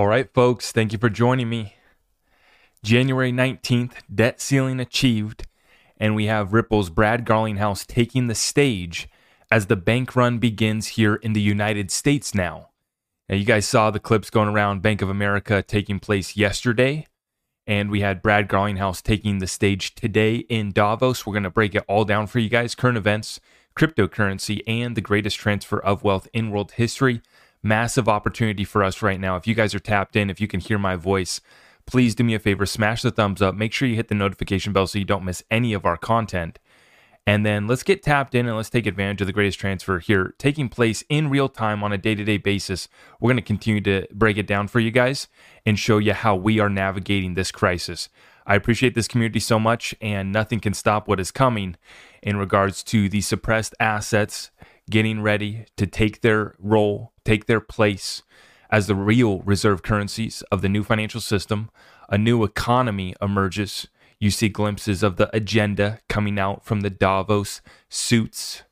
All right, folks, thank you for joining me. January 19th, debt ceiling achieved, and we have Ripple's Brad Garlinghouse taking the stage as the bank run begins here in the United States now. Now, you guys saw the clips going around Bank of America taking place yesterday, and we had Brad Garlinghouse taking the stage today in Davos. We're going to break it all down for you guys, current events, cryptocurrency, and the greatest transfer of wealth in world history. Massive opportunity for us right now. If you guys are tapped in, if you can hear my voice, please do me a favor, smash the thumbs up. Make sure you hit the notification bell so you don't miss any of our content. And then let's get tapped in and let's take advantage of the greatest transfer here taking place in real time on a day-to-day basis. We're going to continue to break it down for you guys and show you how we are navigating this crisis. I appreciate this community so much, and nothing can stop what is coming in regards to the suppressed assets getting ready to take their role, take their place as the real reserve currencies of the new financial system. A new economy emerges. You see glimpses of the agenda coming out from the Davos suits.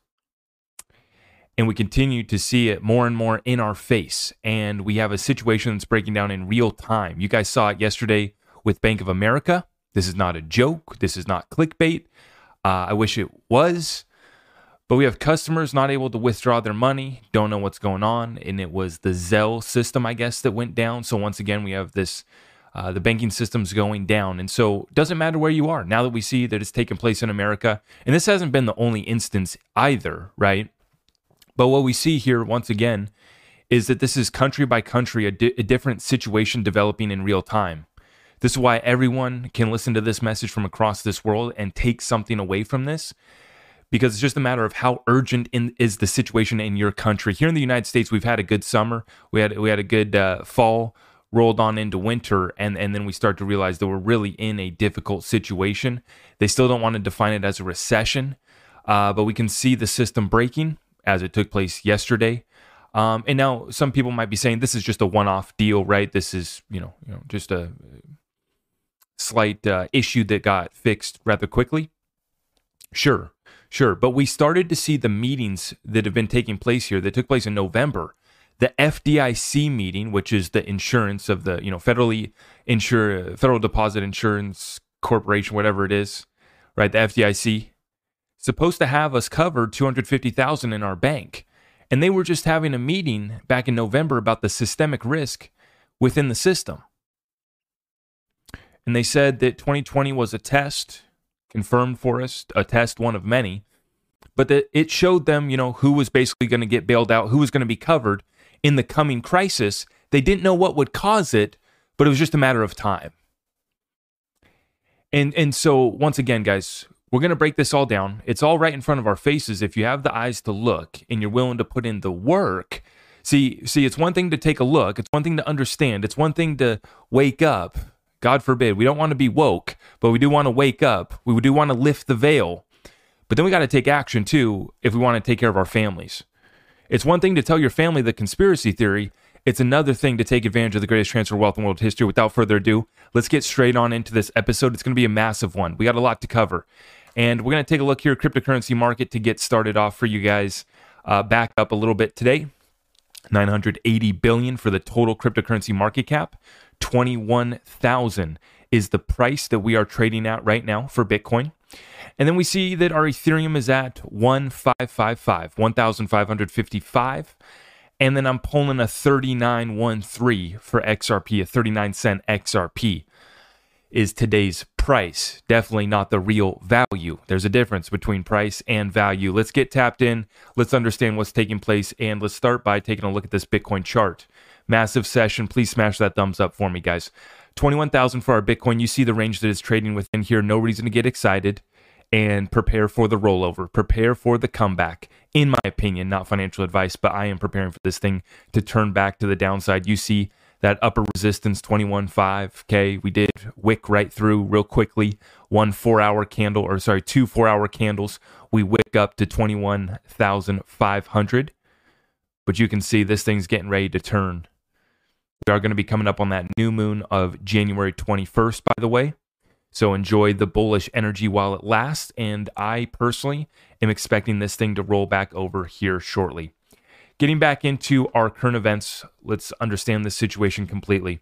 And we continue to see it more and more in our face. And we have a situation that's breaking down in real time. You guys saw it yesterday with Bank of America. This is not a joke. This is not clickbait. I wish it was. But we have customers not able to withdraw their money, don't know what's going on, and it was the Zelle system, I guess, that went down. So once again, we have this, the banking system's going down. And so it doesn't matter where you are now that we see that it's taking place in America. And this hasn't been the only instance either, right? But what we see here, once again, is that this is country by country, a different situation developing in real time. This is why everyone can listen to this message from across this world and take something away from this. Because it's just a matter of how urgent is the situation in your country. Here in the United States, we've had a good summer. We had a good fall, rolled on into winter, and then we start to realize that we're really in a difficult situation. They still don't want to define it as a recession, but we can see the system breaking as it took place yesterday. And now some people might be saying this is just a one-off deal, right? This is you know just a slight issue that got fixed rather quickly. Sure. But we started to see the meetings that have been taking place here that took place in November. The FDIC meeting, which is the insurance of the, Federal Deposit Insurance Corporation, whatever it is, right? The FDIC supposed to have us covered $250,000 in our bank. And they were just having a meeting back in November about the systemic risk within the system. And they said that 2020 was a test. Confirmed for us, a test, one of many, but that it showed them, who was basically going to get bailed out, who was going to be covered in the coming crisis. They didn't know what would cause it, but it was just a matter of time. And so once again, guys, we're going to break this all down. It's all right in front of our faces. If you have the eyes to look and you're willing to put in the work, see, it's one thing to take a look. It's one thing to understand. It's one thing to wake up. God forbid, we don't want to be woke, but we do want to wake up. We do want to lift the veil. But then we got to take action too if we want to take care of our families. It's one thing to tell your family the conspiracy theory. It's another thing to take advantage of the greatest transfer of wealth in world history. Without further ado, let's get straight on into this episode. It's going to be a massive one. We got a lot to cover. And we're going to take a look here at cryptocurrency market to get started off for you guys. Back up a little bit today. $980 billion for the total cryptocurrency market cap. 21,000 is the price that we are trading at right now for Bitcoin. And then we see that our Ethereum is at 1,555. And then I'm pulling a 39.13 for XRP, a 39-cent XRP is today's price. Definitely not the real value. There's a difference between price and value. Let's get tapped in. Let's understand what's taking place. And let's start by taking a look at this Bitcoin chart. Massive session. Please smash that thumbs up for me, guys. 21,000 for our Bitcoin. You see the range that it's trading within here. No reason to get excited and prepare for the rollover. Prepare for the comeback. In my opinion, not financial advice, but I am preparing for this thing to turn back to the downside. You see that upper resistance, 21.5K. We did wick right through real quickly. 1 4-hour candle, or sorry, 2 4-hour candles. We wick up to 21,500. But you can see this thing's getting ready to turn. We are going to be coming up on that new moon of January 21st, by the way. So enjoy the bullish energy while it lasts. And I personally am expecting this thing to roll back over here shortly. Getting back into our current events, let's understand this situation completely.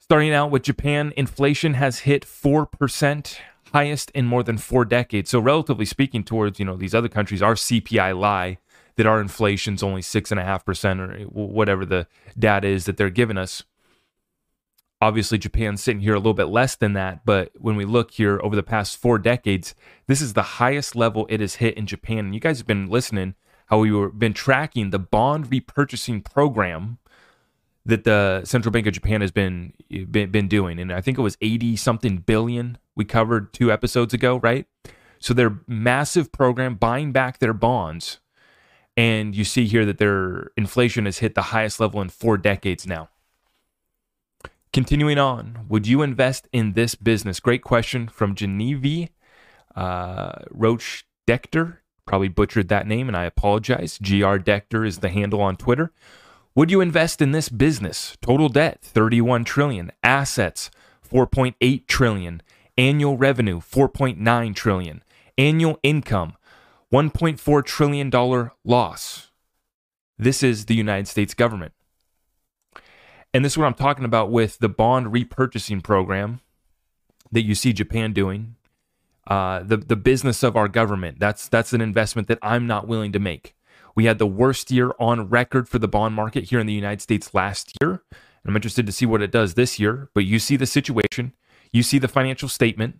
Starting out with Japan, inflation has hit 4%, highest in more than 4 decades. So relatively speaking towards, you know, these other countries, our CPI lie that our inflation's only 6.5% or whatever the data is that they're giving us. Obviously, Japan's sitting here a little bit less than that, but when we look here over the past 4 decades, this is the highest level it has hit in Japan. And you guys have been listening how we've been tracking the bond repurchasing program that the Central Bank of Japan has been doing. And I think it was 80-something billion we covered 2 episodes ago, right? So their massive program buying back their bonds. And you see here that their inflation has hit the highest level in 4 decades now. Continuing on, would you invest in this business? Great question from Genevieve Roach Dechter. Probably butchered that name, and I apologize. GR Dechter is the handle on Twitter. Would you invest in this business? Total debt, $31 trillion. Assets, $4.8 trillion. Annual revenue, $4.9 trillion. Annual income, $1.4 trillion loss. This is the United States government. And this is what I'm talking about with the bond repurchasing program that you see Japan doing. The business of our government, that's an investment that I'm not willing to make. We had the worst year on record for the bond market here in the United States last year. I'm interested to see what it does this year. But you see the situation. You see the financial statement.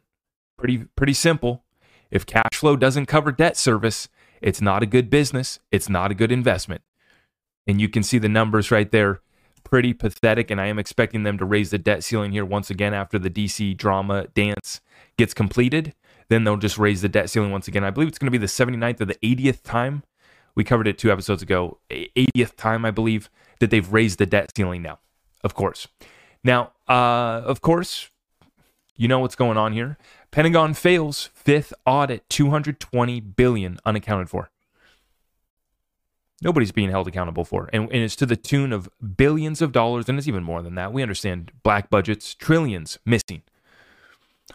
Pretty simple. If cash flow doesn't cover debt service, it's not a good business. It's not a good investment. And you can see the numbers right there. Pretty pathetic, and I am expecting them to raise the debt ceiling here once again after the DC drama dance gets completed. Then they'll just raise the debt ceiling once again. I believe it's going to be the 79th or the 80th time. We covered it 2 episodes ago. 80th time, I believe, that they've raised the debt ceiling now, of course. Now, of course, you know what's going on here. Pentagon fails, 5th audit, $220 billion unaccounted for. Nobody's being held accountable for. And it's to the tune of billions of dollars, and it's even more than that. We understand black budgets, trillions missing.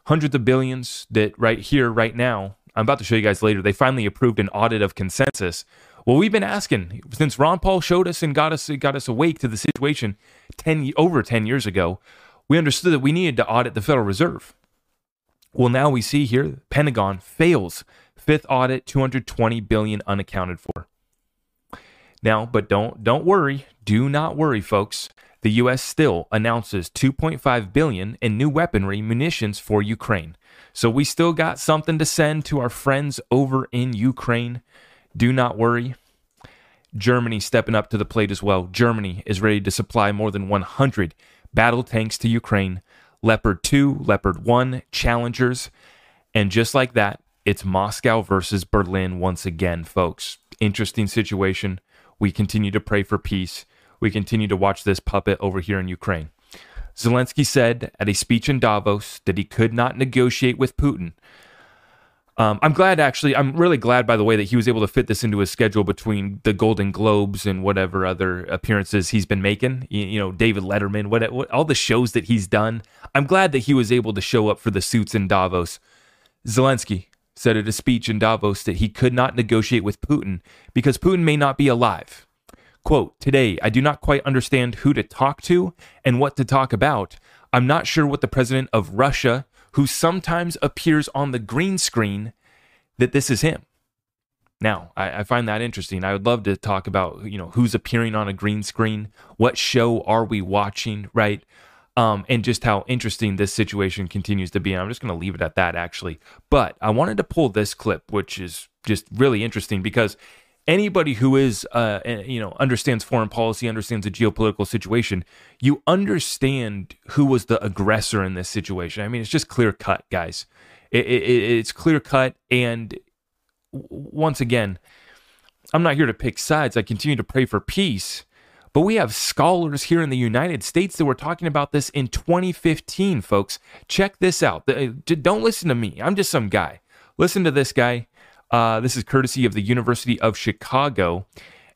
Hundreds of billions that right here, right now, I'm about to show you guys later, they finally approved an audit of Consensus. Well, we've been asking, since Ron Paul showed us and got us awake to the situation over 10 years ago, we understood that we needed to audit the Federal Reserve. Well, now we see here, the Pentagon fails. 5th audit, $220 billion unaccounted for. Now, but don't worry. Do not worry, folks. The U.S. still announces $2.5 billion in new weaponry munitions for Ukraine. So we still got something to send to our friends over in Ukraine. Do not worry. Germany stepping up to the plate as well. Germany is ready to supply more than 100 battle tanks to Ukraine. Leopard 2, Leopard 1, Challengers. And just like that, it's Moscow versus Berlin once again, folks. Interesting situation. We continue to pray for peace. We continue to watch this puppet over here in Ukraine. Zelensky said at a speech in Davos that he could not negotiate with Putin. I'm really glad, by the way, that he was able to fit this into his schedule between the Golden Globes and whatever other appearances he's been making. You know, David Letterman, what all the shows that he's done. I'm glad that he was able to show up for the suits in Davos. Zelensky said at a speech in Davos that he could not negotiate with Putin because Putin may not be alive. Quote, today, I do not quite understand who to talk to and what to talk about. I'm not sure what the president of Russia, who sometimes appears on the green screen, that this is him. Now, I find that interesting. I would love to talk about, you know, who's appearing on a green screen, what show are we watching, right? And just how interesting this situation continues to be. And I'm just going to leave it at that, actually. But I wanted to pull this clip, which is just really interesting because anybody who is, understands foreign policy, understands the geopolitical situation, you understand who was the aggressor in this situation. I mean, it's just clear cut, guys. It's clear cut. And once again, I'm not here to pick sides. I continue to pray for peace. But we have scholars here in the United States that were talking about this in 2015, folks. Check this out. Don't listen to me. I'm just some guy. Listen to this guy. This is courtesy of the University of Chicago.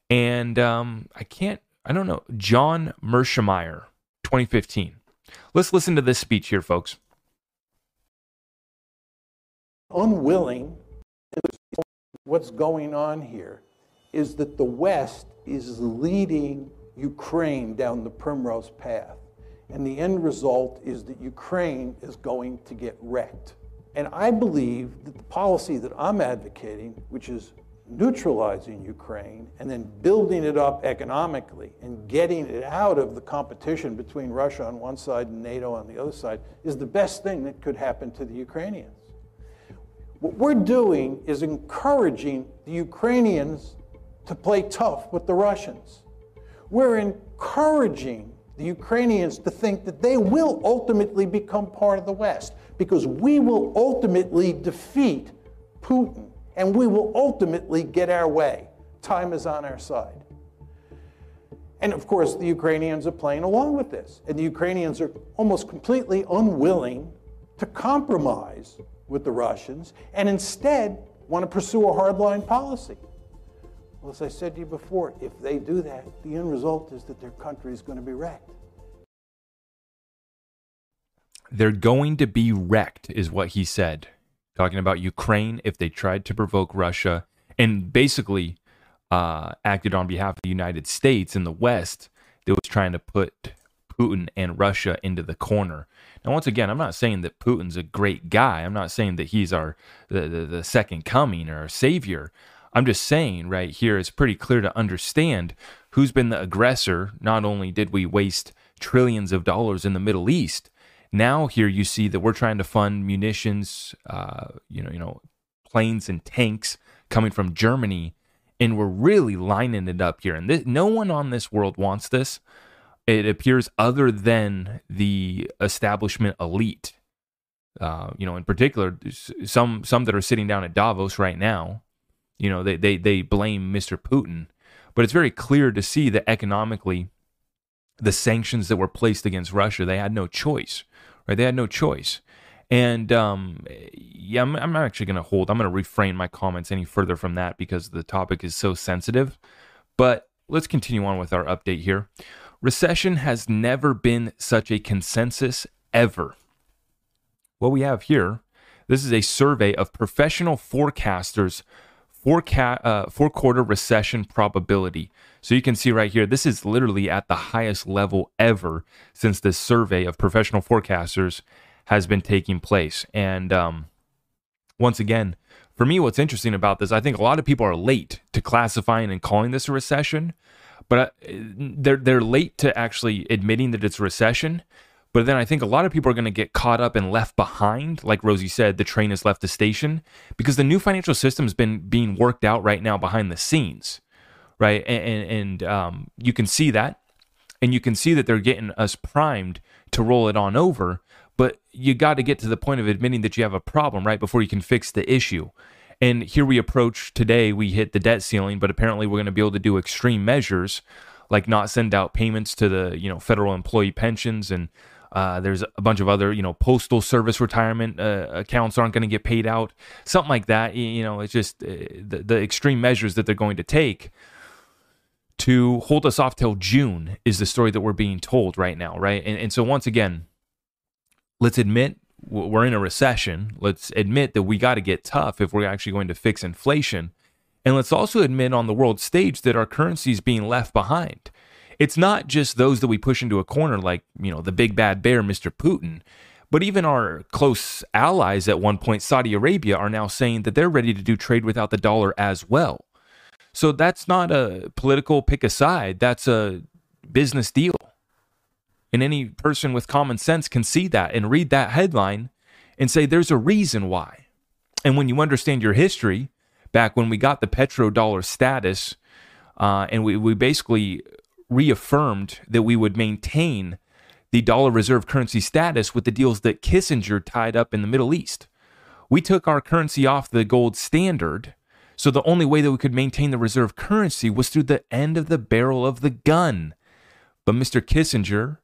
And John Mearsheimer, 2015. Let's listen to this speech here, folks. Unwilling, what's going on here is that the West is leading Ukraine down the primrose path. And the end result is that Ukraine is going to get wrecked. And I believe that the policy that I'm advocating, which is neutralizing Ukraine and then building it up economically and getting it out of the competition between Russia on one side and NATO on the other side, is the best thing that could happen to the Ukrainians. What we're doing is encouraging the Ukrainians to play tough with the Russians. We're encouraging the Ukrainians to think that they will ultimately become part of the West, because we will ultimately defeat Putin. And we will ultimately get our way. Time is on our side. And of course, the Ukrainians are playing along with this. And the Ukrainians are almost completely unwilling to compromise with the Russians and instead want to pursue a hardline policy. Well, as I said to you before, if they do that, the end result is that their country is going to be wrecked. They're going to be wrecked, is what he said. Talking about Ukraine, if they tried to provoke Russia and basically acted on behalf of the United States in the West, that was trying to put Putin and Russia into the corner. Now, once again, I'm not saying that Putin's a great guy. I'm not saying that he's the second coming or our savior. I'm just saying right here, it's pretty clear to understand who's been the aggressor. Not only did we waste trillions of dollars in the Middle East, now here you see that we're trying to fund munitions, planes and tanks coming from Germany, and we're really lining it up here. And no one on this world wants this, it appears, other than the establishment elite. In particular, some that are sitting down at Davos right now. They blame Mr. Putin, but it's very clear to see that economically, the sanctions that were placed against Russia, they had no choice. Right? They had no choice. And I'm actually going to hold. I'm going to refrain my comments any further from that because the topic is so sensitive. But let's continue on with our update here. Recession has never been such a consensus ever. What we have here, this is a survey of professional forecasters' four-quarter recession probability. So you can see right here, this is literally at the highest level ever since this survey of professional forecasters has been taking place. And once again, for me, what's interesting about this, I think a lot of people are late to classifying and calling this a recession, but they're late to actually admitting that it's a recession. But then I think a lot of people are going to get caught up and left behind. Like Rosie said, the train has left the station because the new financial system has been being worked out right now behind the scenes. Right. And you can see that, and you can see that they're getting us primed to roll it on over. But you got to get to the point of admitting that you have a problem right before you can fix the issue. And here we approach today, we hit the debt ceiling, but apparently we're going to be able to do extreme measures like not send out payments to the, federal employee pensions. And there's a bunch of other, postal service retirement accounts aren't going to get paid out, something like that. It's just the extreme measures that they're going to take to hold us off till June is the story that we're being told right now, right? And so once again, let's admit we're in a recession. Let's admit that we got to get tough if we're actually going to fix inflation. And let's also admit on the world stage that our currency is being left behind. It's not just those that we push into a corner like, the big bad bear, Mr. Putin, but even our close allies at one point, Saudi Arabia, are now saying that they're ready to do trade without the dollar as well. So that's not a political pick aside. That's a business deal. And any person with common sense can see that and read that headline and say there's a reason why. And when you understand your history, back when we got the petrodollar status and we basically reaffirmed that we would maintain the dollar reserve currency status with the deals that Kissinger tied up in the Middle East. We took our currency off the gold standard, so the only way that we could maintain the reserve currency was through the end of the barrel of the gun. But Mr. Kissinger,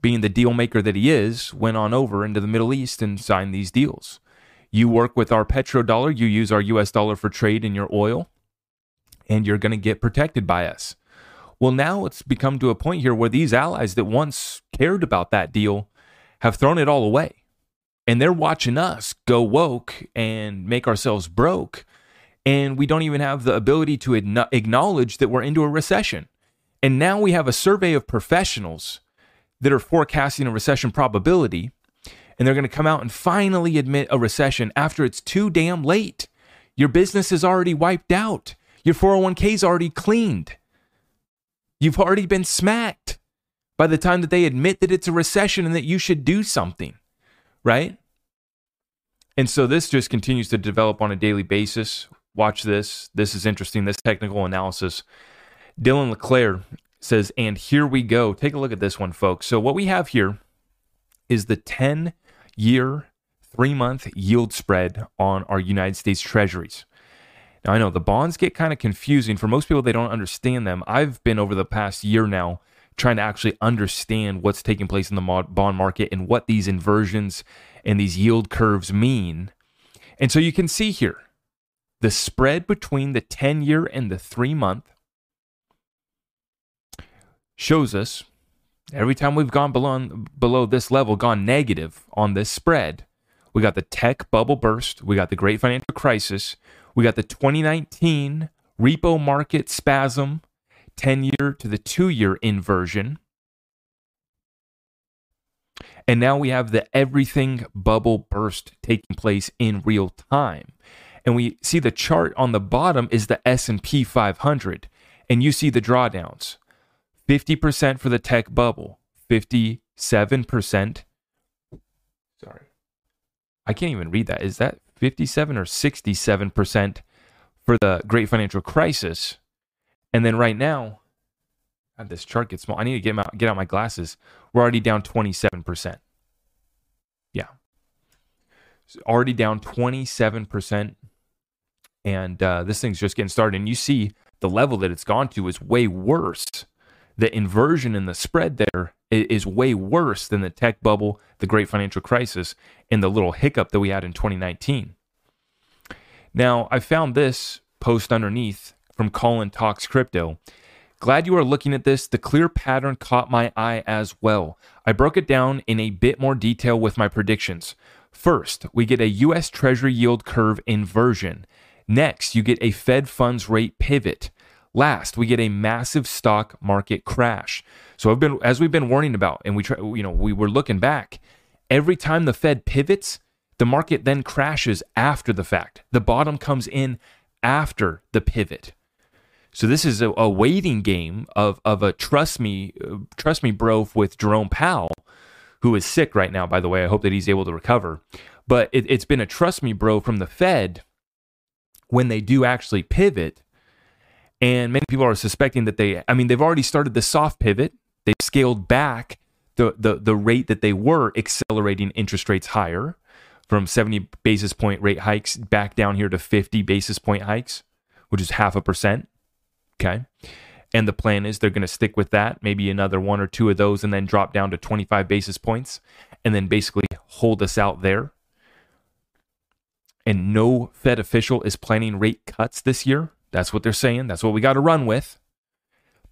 being the deal maker that he is, went on over into the Middle East and signed these deals. You work with our petrodollar, you use our US dollar for trade in your oil, and you're going to get protected by us. Well, now it's become to a point here where these allies that once cared about that deal have thrown it all away. And they're watching us go woke and make ourselves broke and we don't even have the ability to acknowledge that we're into a recession. And now we have a survey of professionals that are forecasting a recession probability, and they're going to come out and finally admit a recession after it's too damn late. Your business is already wiped out. Your 401k is already cleaned. You've already been smacked by the time that they admit that it's a recession and that you should do something, right? And so this just continues to develop on a daily basis. Watch this. This is interesting. This technical analysis. Dylan LeClaire says, and here we go. Take a look at this one, folks. So what we have here is the 10-year, 3-month yield spread on our United States Treasuries. Now, I know the bonds get kind of confusing. For most people, they don't understand them. I've been over the past year now trying to actually understand what's taking place in the bond market and what these inversions and these yield curves mean. And so you can see here, the spread between the 10-year and the 3-month shows us every time we've gone below this level, gone negative on this spread. We got the tech bubble burst. We got the great financial crisis. We got the 2019 repo market spasm, 10-year to the 2-year inversion. And now we have the everything bubble burst taking place in real time. And we see the chart on the bottom is the S&P 500. And you see the drawdowns. 50% for the tech bubble. 57%. Sorry. I can't even read that. Is that 57 or 67% for the great financial crisis? And then right now, God, this chart gets small. I need to get out my glasses. We're already down 27%. Yeah. It's already down 27%. And this thing's just getting started. And you see the level that it's gone to is way worse. The inversion in the spread there is way worse than the tech bubble, the great financial crisis, and the little hiccup that we had in 2019. Now, I found this post underneath from Colin Talks Crypto. Glad you are looking at this. The clear pattern caught my eye as well. I broke it down in a bit more detail with my predictions. First, we get a U.S. Treasury yield curve inversion. Next, you get a Fed funds rate pivot. Last, we get a massive stock market crash. So as we've been warning about, and we were looking back, every time the Fed pivots, the market then crashes after the fact. The bottom comes in after the pivot. So this is a waiting game of a trust me, bro, with Jerome Powell, who is sick right now, by the way. I hope that he's able to recover. But it's been a trust me, bro, from the Fed when they do actually pivot. And many people are suspecting that they've already started the soft pivot. They've scaled back the rate that they were accelerating interest rates higher from 70 basis point rate hikes back down here to 50 basis point hikes, which is 0.5%. Okay. And the plan is they're going to stick with that, maybe another one or two of those, and then drop down to 25 basis points and then basically hold us out there. And no Fed official is planning rate cuts this year. That's what they're saying. That's what we got to run with.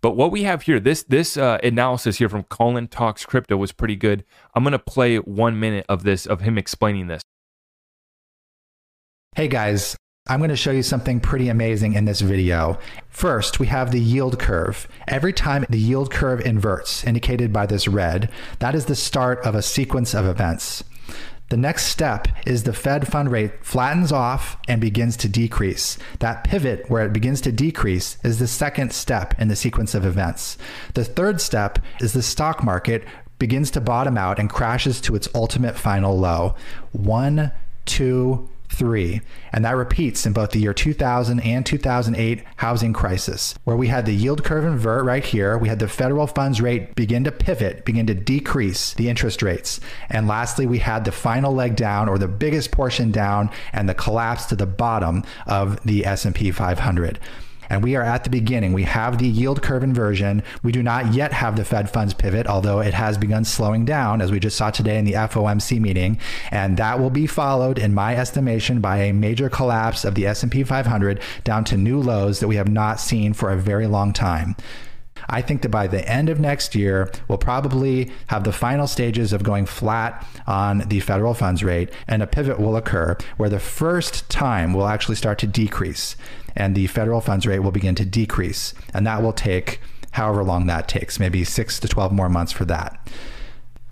But what we have here, this analysis here from Colin Talks Crypto was pretty good. I'm going to play 1 minute of this, of him explaining this. Hey guys, I'm going to show you something pretty amazing in this video. First, we have the yield curve. Every time the yield curve inverts, indicated by this red, that is the start of a sequence of events. The next step is the Fed fund rate flattens off and begins to decrease. That pivot where it begins to decrease is the second step in the sequence of events. The third step is the stock market begins to bottom out and crashes to its ultimate final low. 1, 2, 3. And that repeats in both the year 2000 and 2008 housing crisis, where we had the yield curve invert right here. We had the federal funds rate begin to pivot, begin to decrease the interest rates. And lastly, we had the final leg down, or the biggest portion down, and the collapse to the bottom of the S&P 500. And we are at the beginning. We have the yield curve inversion. We do not yet have the Fed funds pivot, although it has begun slowing down, as we just saw today in the FOMC meeting. And that will be followed, in my estimation, by a major collapse of the S&P 500 down to new lows that we have not seen for a very long time. I think that by the end of next year, we'll probably have the final stages of going flat on the federal funds rate, and a pivot will occur where the first time we'll actually start to decrease, and the federal funds rate will begin to decrease. And that will take however long that takes, maybe 6 to 12 more months for that.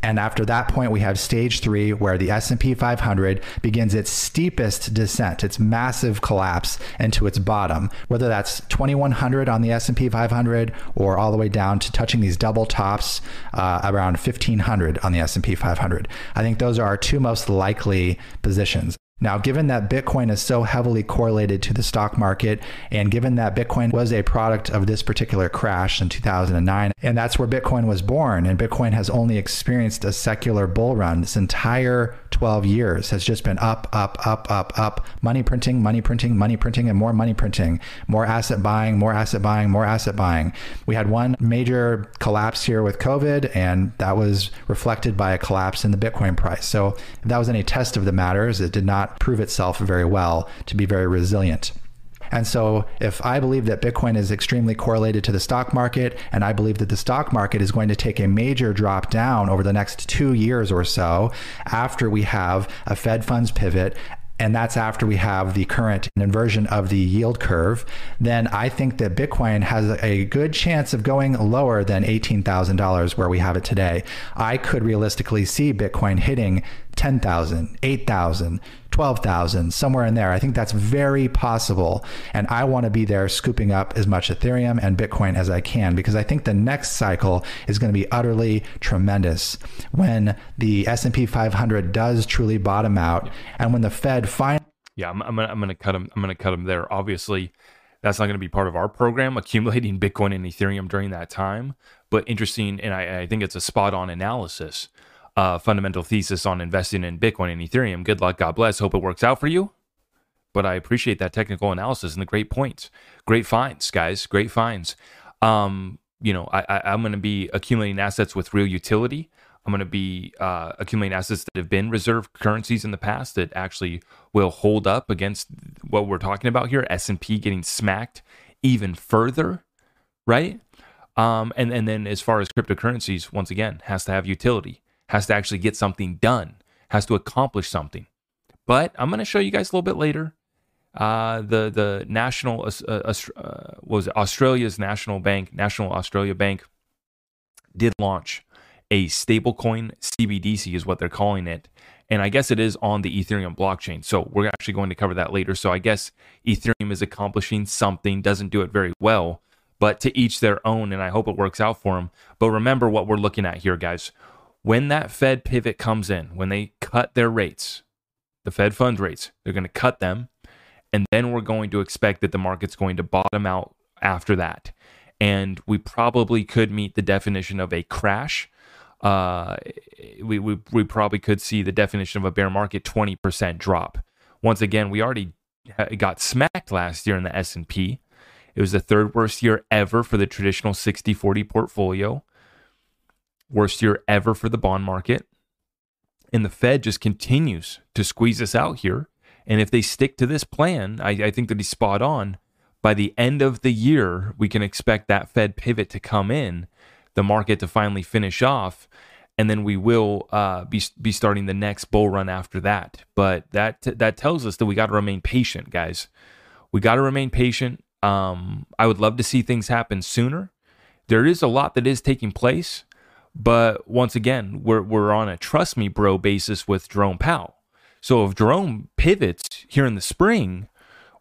And after that point, we have stage 3, where the S&P 500 begins its steepest descent, its massive collapse into its bottom, whether that's 2100 on the S&P 500 or all the way down to touching these double tops around 1500 on the S&P 500. I think those are our two most likely positions. Now, given that Bitcoin is so heavily correlated to the stock market, and given that Bitcoin was a product of this particular crash in 2009, and that's where Bitcoin was born, and Bitcoin has only experienced a secular bull run this entire 12 years, has just been up, up, up, up, up, money printing, money printing, money printing, and more money printing, more asset buying, more asset buying, more asset buying. We had one major collapse here with COVID, and that was reflected by a collapse in the Bitcoin price. So if that was any test of the matters, it did not prove itself very well to be very resilient. And so if I believe that Bitcoin is extremely correlated to the stock market, and I believe that the stock market is going to take a major drop down over the next 2 years or so after we have a Fed funds pivot, and that's after we have the current inversion of the yield curve, then I think that Bitcoin has a good chance of going lower than $18,000 where we have it today. I could realistically see Bitcoin hitting 10,000, 8,000, 12,000, somewhere in there. I think that's very possible. And I want to be there scooping up as much Ethereum and Bitcoin as I can, because I think the next cycle is going to be utterly tremendous when the S&P 500 does truly bottom out. Yeah. And when the Fed finally... Yeah, I'm going to cut him there. Obviously, that's not going to be part of our program, accumulating Bitcoin and Ethereum during that time. But interesting, and I think it's a spot on analysis. Fundamental thesis on investing in Bitcoin and Ethereum. Good luck. God bless. Hope it works out for you. But I appreciate that technical analysis and the great points. Great finds, guys. Great finds. I'm going to be accumulating assets with real utility. I'm going to be accumulating assets that have been reserve currencies in the past that actually will hold up against what we're talking about here. S&P getting smacked even further, right? And then as far as cryptocurrencies, once again, has to have utility. Has to actually get something done, has to accomplish something. But I'm going to show you guys a little bit later. The National, Australia's National Australia Bank did launch a stablecoin, CBDC is what they're calling it. And I guess it is on the Ethereum blockchain. So we're actually going to cover that later. So I guess Ethereum is accomplishing something, doesn't do it very well, but to each their own, and I hope it works out for them. But remember what we're looking at here, guys. When that Fed pivot comes in, when they cut their rates, the Fed fund rates, they're going to cut them. And then we're going to expect that the market's going to bottom out after that. And we probably could meet the definition of a crash. We probably could see the definition of a bear market, 20% drop. Once again, we already got smacked last year in the S&P. It was the third worst year ever for the traditional 60-40 portfolio. Worst year ever for the bond market. And the Fed just continues to squeeze us out here. And if they stick to this plan, I think that he's spot on. By the end of the year, we can expect that Fed pivot to come in, the market to finally finish off, and then we will be starting the next bull run after that. But that tells us that we got to remain patient, guys. We got to remain patient. I would love to see things happen sooner. There is a lot that is taking place. But once again, we're on a trust me, bro basis with Jerome Powell. So if Jerome pivots here in the spring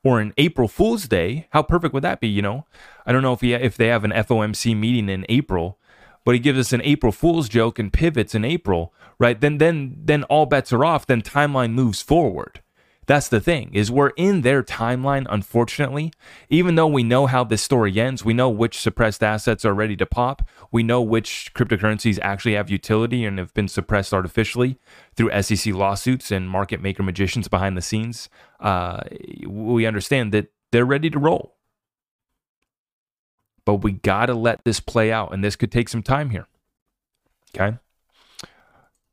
or in April Fool's Day, how perfect would that be? You know, I don't know if they have an FOMC meeting in April, but he gives us an April Fool's joke and pivots in April, right? Then all bets are off. Then timeline moves forward. That's the thing, is we're in their timeline, unfortunately. Even though we know how this story ends, we know which suppressed assets are ready to pop. We know which cryptocurrencies actually have utility and have been suppressed artificially through SEC lawsuits and market maker magicians behind the scenes. We understand that they're ready to roll. But we got to let this play out, and this could take some time here. Okay?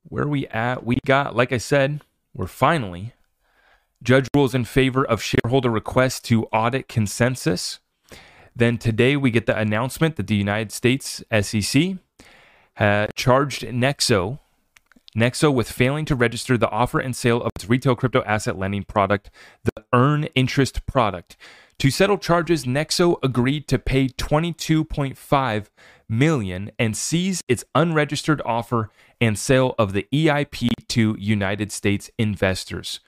Where are we at? We got, like I said, we're finally... Judge rules in favor of shareholder request to audit consensus. Then today we get the announcement that the United States SEC charged Nexo with failing to register the offer and sale of its retail crypto asset lending product, the Earn Interest product. To settle charges, Nexo agreed to pay $22.5 million and seize its unregistered offer and sale of the EIP to United States investors.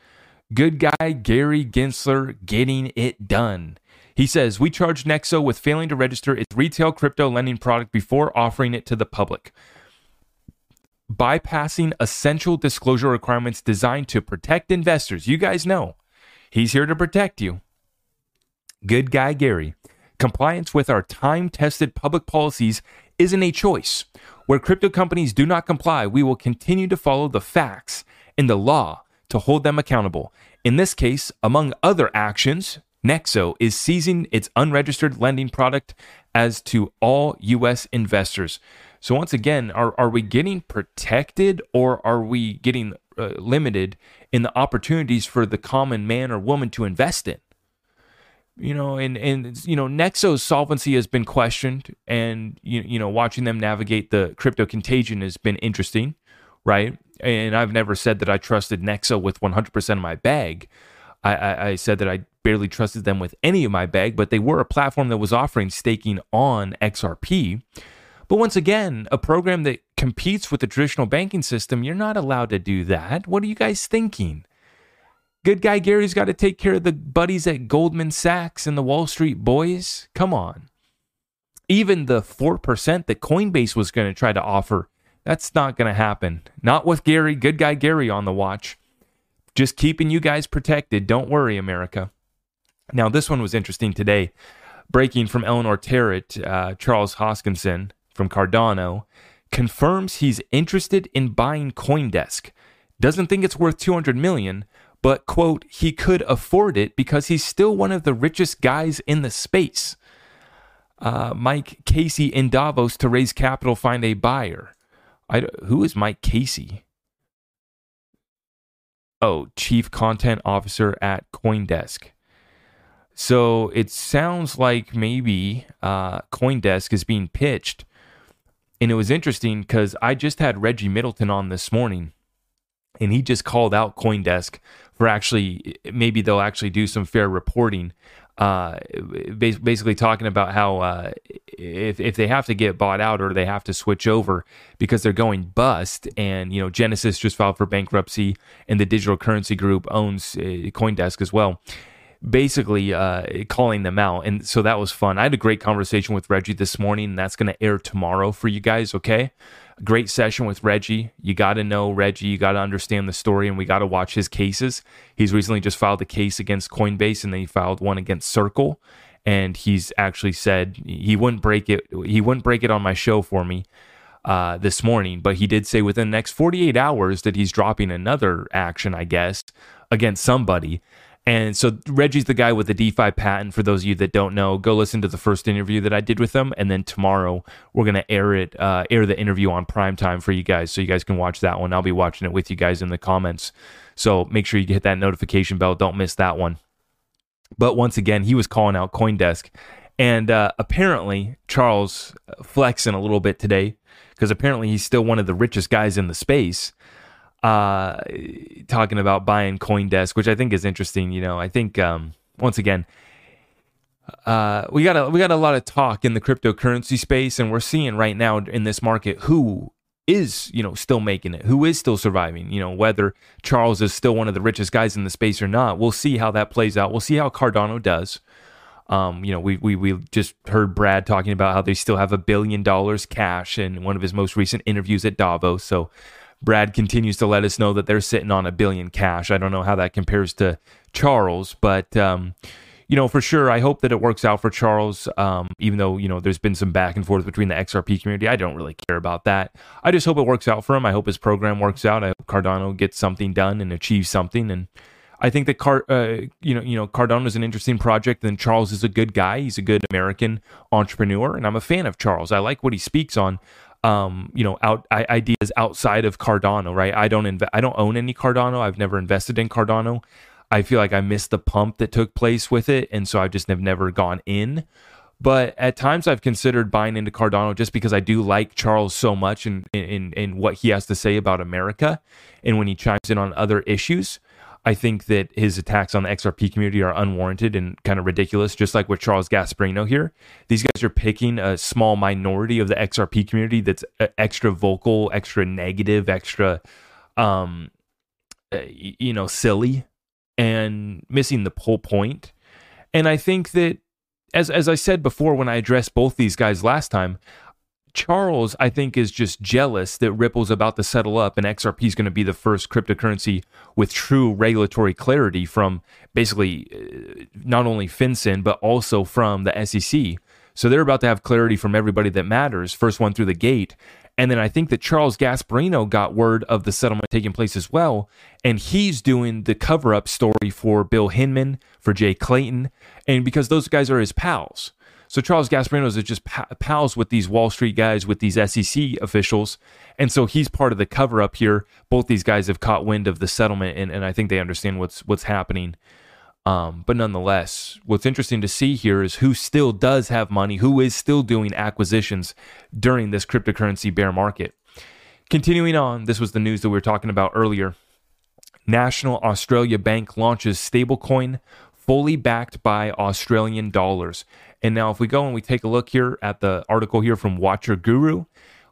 Good guy Gary Gensler getting it done. He says, "We charged Nexo with failing to register its retail crypto lending product before offering it to the public, bypassing essential disclosure requirements designed to protect investors." You guys know, he's here to protect you. Good guy Gary. "Compliance with our time-tested public policies isn't a choice. Where crypto companies do not comply, we will continue to follow the facts and the law to hold them accountable. In this case, among other actions, Nexo is seizing its unregistered lending product as to all U.S. investors." So once again, are we getting protected, or are we getting limited in the opportunities for the common man or woman to invest in? You know, and you know, Nexo's solvency has been questioned, and you know, watching them navigate the crypto contagion has been interesting, right? And I've never said that I trusted Nexo with 100% of my bag. I said that I barely trusted them with any of my bag, but they were a platform that was offering staking on XRP. But once again, a program that competes with the traditional banking system, you're not allowed to do that. What are you guys thinking? Good guy Gary's got to take care of the buddies at Goldman Sachs and the Wall Street boys. Come on. Even the 4% that Coinbase was going to try to offer, that's not going to happen. Not with Gary, good guy Gary on the watch. Just keeping you guys protected. Don't worry, America. Now, this one was interesting today. Breaking from Eleanor Terrett, Charles Hoskinson from Cardano confirms he's interested in buying Coindesk. Doesn't think it's worth $200 million. But, quote, he could afford it because he's still one of the richest guys in the space. Mike Casey in Davos to raise capital, find a buyer. Who is Mike Casey? Oh, Chief Content Officer at Coindesk. So it sounds like maybe Coindesk is being pitched. And it was interesting because I just had Reggie Middleton on this morning, and he just called out Coindesk for actually, maybe they'll actually do some fair reporting, basically talking about how if they have to get bought out or they have to switch over because they're going bust, and you know, Genesis just filed for bankruptcy, and the Digital Currency Group owns Coindesk as well, basically calling them out. And so that was fun. I had a great conversation with Reggie this morning, and that's going to air tomorrow for you guys, okay? Great session with Reggie. You got to know Reggie. You got to understand the story, and we got to watch his cases. He's recently just filed a case against Coinbase, and then he filed one against Circle. And he's actually said he wouldn't break it. He wouldn't break it on my show for me this morning, but he did say within the next 48 hours that he's dropping another action, I guess, against somebody. And so Reggie's the guy with the DeFi patent. For those of you that don't know, go listen to the first interview that I did with him. And then tomorrow we're going to air the interview on primetime for you guys. So you guys can watch that one. I'll be watching it with you guys in the comments. So make sure you hit that notification bell. Don't miss that one. But once again, he was calling out Coindesk. And apparently Charles flexing a little bit today, because apparently he's still one of the richest guys in the space. Talking about buying Coindesk, which I think is interesting. You know, I think once again, we got a lot of talk in the cryptocurrency space, and we're seeing right now in this market who is, you know, still making it, who is still surviving. You know, whether Charles is still one of the richest guys in the space or not, we'll see how that plays out. We'll see how Cardano does. You know, we just heard Brad talking about how they still have $1 billion cash in one of his most recent interviews at Davos. So Brad continues to let us know that they're sitting on $1 billion cash. I don't know how that compares to Charles, but, you know, for sure, I hope that it works out for Charles, even though, you know, there's been some back and forth between the XRP community. I don't really care about that. I just hope it works out for him. I hope his program works out. I hope Cardano gets something done and achieves something. And I think that Cardano is an interesting project, and Charles is a good guy. He's a good American entrepreneur, and I'm a fan of Charles. I like what he speaks on. You know, ideas outside of Cardano, right? I don't own any Cardano. I've never invested in Cardano. I feel like I missed the pump that took place with it, and so I just have never gone in. But at times I've considered buying into Cardano just because I do like Charles so much and what he has to say about America. And when he chimes in on other issues, I think that his attacks on the XRP community are unwarranted and kind of ridiculous, just like with Charles Gasparino here. These guys are picking a small minority of the XRP community that's extra vocal, extra negative, extra, silly and missing the whole point. And I think that, As I said before when I addressed both these guys last time, Charles, I think, is just jealous that Ripple's about to settle up and XRP is going to be the first cryptocurrency with true regulatory clarity from basically not only FinCEN, but also from the SEC. So they're about to have clarity from everybody that matters, first one through the gate. And then I think that Charles Gasparino got word of the settlement taking place as well, and he's doing the cover-up story for Bill Hinman, for Jay Clayton, and because those guys are his pals. So Charles Gasparino is just pals with these Wall Street guys, with these SEC officials, and so he's part of the cover-up here. Both these guys have caught wind of the settlement, and I think they understand what's happening. But nonetheless, what's interesting to see here is who still does have money, who is still doing acquisitions during this cryptocurrency bear market. Continuing on, this was the news that we were talking about earlier. National Australia Bank launches stablecoin fully backed by Australian dollars. And now if we go and we take a look here at the article here from Watcher Guru,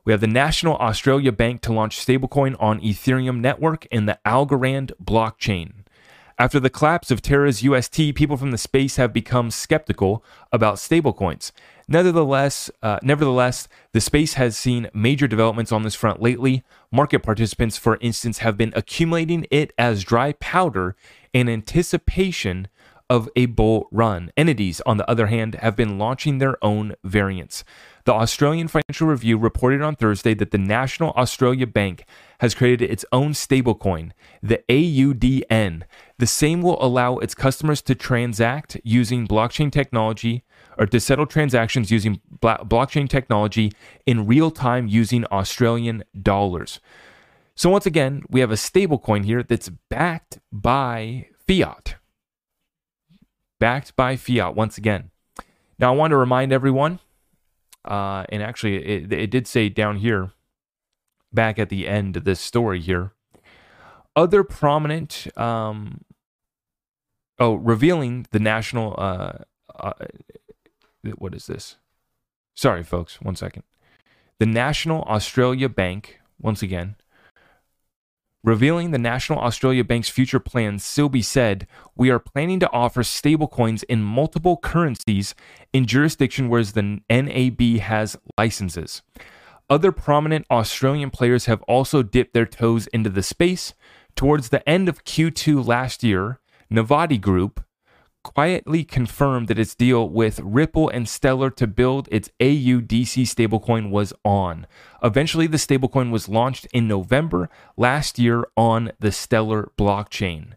we have the National Australia Bank to launch stablecoin on Ethereum network and the Algorand blockchain. After the collapse of Terra's UST, people from the space have become skeptical about stablecoins. Nevertheless, the space has seen major developments on this front lately. Market participants, for instance, have been accumulating it as dry powder in anticipation of a bull run. Entities, on the other hand, have been launching their own variants. The Australian Financial Review reported on Thursday that the National Australia Bank has created its own stablecoin, the AUDN. The same will allow its customers to transact using blockchain technology, or to settle transactions using blockchain technology in real time using Australian dollars. So once again, we have a stablecoin here that's backed by fiat. Backed by fiat once again. Now I want to remind everyone, and actually it did say down here, back at the end of this story here, other prominent, revealing the national, what is this? Sorry, folks, one second. The National Australia Bank, once again, revealing the National Australia Bank's future plans, Silby said, "We are planning to offer stablecoins in multiple currencies in jurisdictions where the NAB has licenses." Other prominent Australian players have also dipped their toes into the space. Towards the end of Q2 last year, Navadi Group quietly confirmed that its deal with Ripple and Stellar to build its AUDC stablecoin was on. Eventually, the stablecoin was launched in November last year on the Stellar blockchain.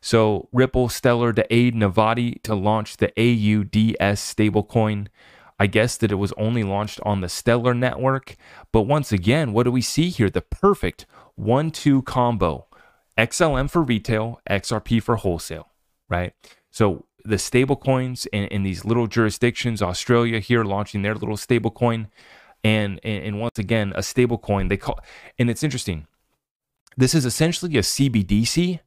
So Ripple, Stellar to aid Navadi to launch the AUDS stablecoin. I guess that it was only launched on the Stellar network. But once again, what do we see here? The perfect 1-2 combo. XLM for retail, XRP for wholesale, right? So the stablecoins in these little jurisdictions, Australia here launching their little stablecoin. And once again, a stablecoin, they call, and it's interesting. This is essentially a CBDC,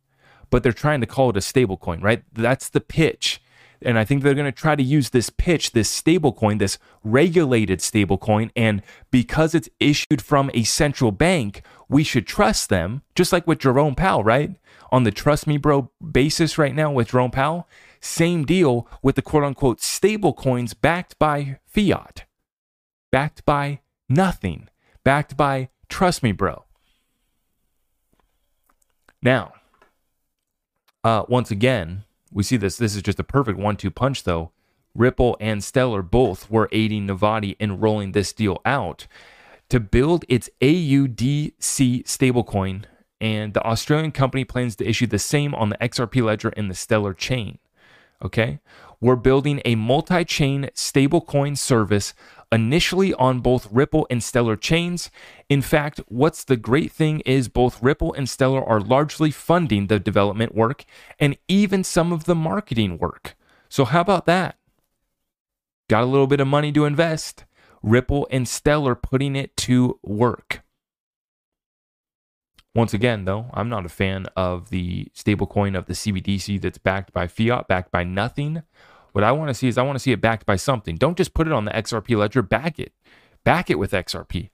but they're trying to call it a stablecoin, right? That's the pitch. And I think they're going to try to use this pitch, this stablecoin, this regulated stablecoin, and because it's issued from a central bank, we should trust them, just like with Jerome Powell, right? On the trust me bro basis right now with Jerome Powell, same deal with the quote-unquote stablecoins backed by fiat, backed by nothing, backed by trust me bro. Now, once again, we see this. This is just a perfect 1-2 punch, though. Ripple and Stellar both were aiding Navadi in rolling this deal out to build its AUDC stablecoin, and the Australian company plans to issue the same on the XRP ledger and the Stellar chain. Okay? We're building a multi-chain stablecoin service initially on both Ripple and Stellar chains. In fact, what's the great thing is both Ripple and Stellar are largely funding the development work and even some of the marketing work. So how about that? got a little bit of money to invest. Ripple and Stellar putting it to work. Once again, though, I'm not a fan of the stablecoin of the CBDC that's backed by fiat, backed by nothing. What I want to see is I want to see it backed by something. Don't just put it on the XRP ledger, back it. Back it with XRP.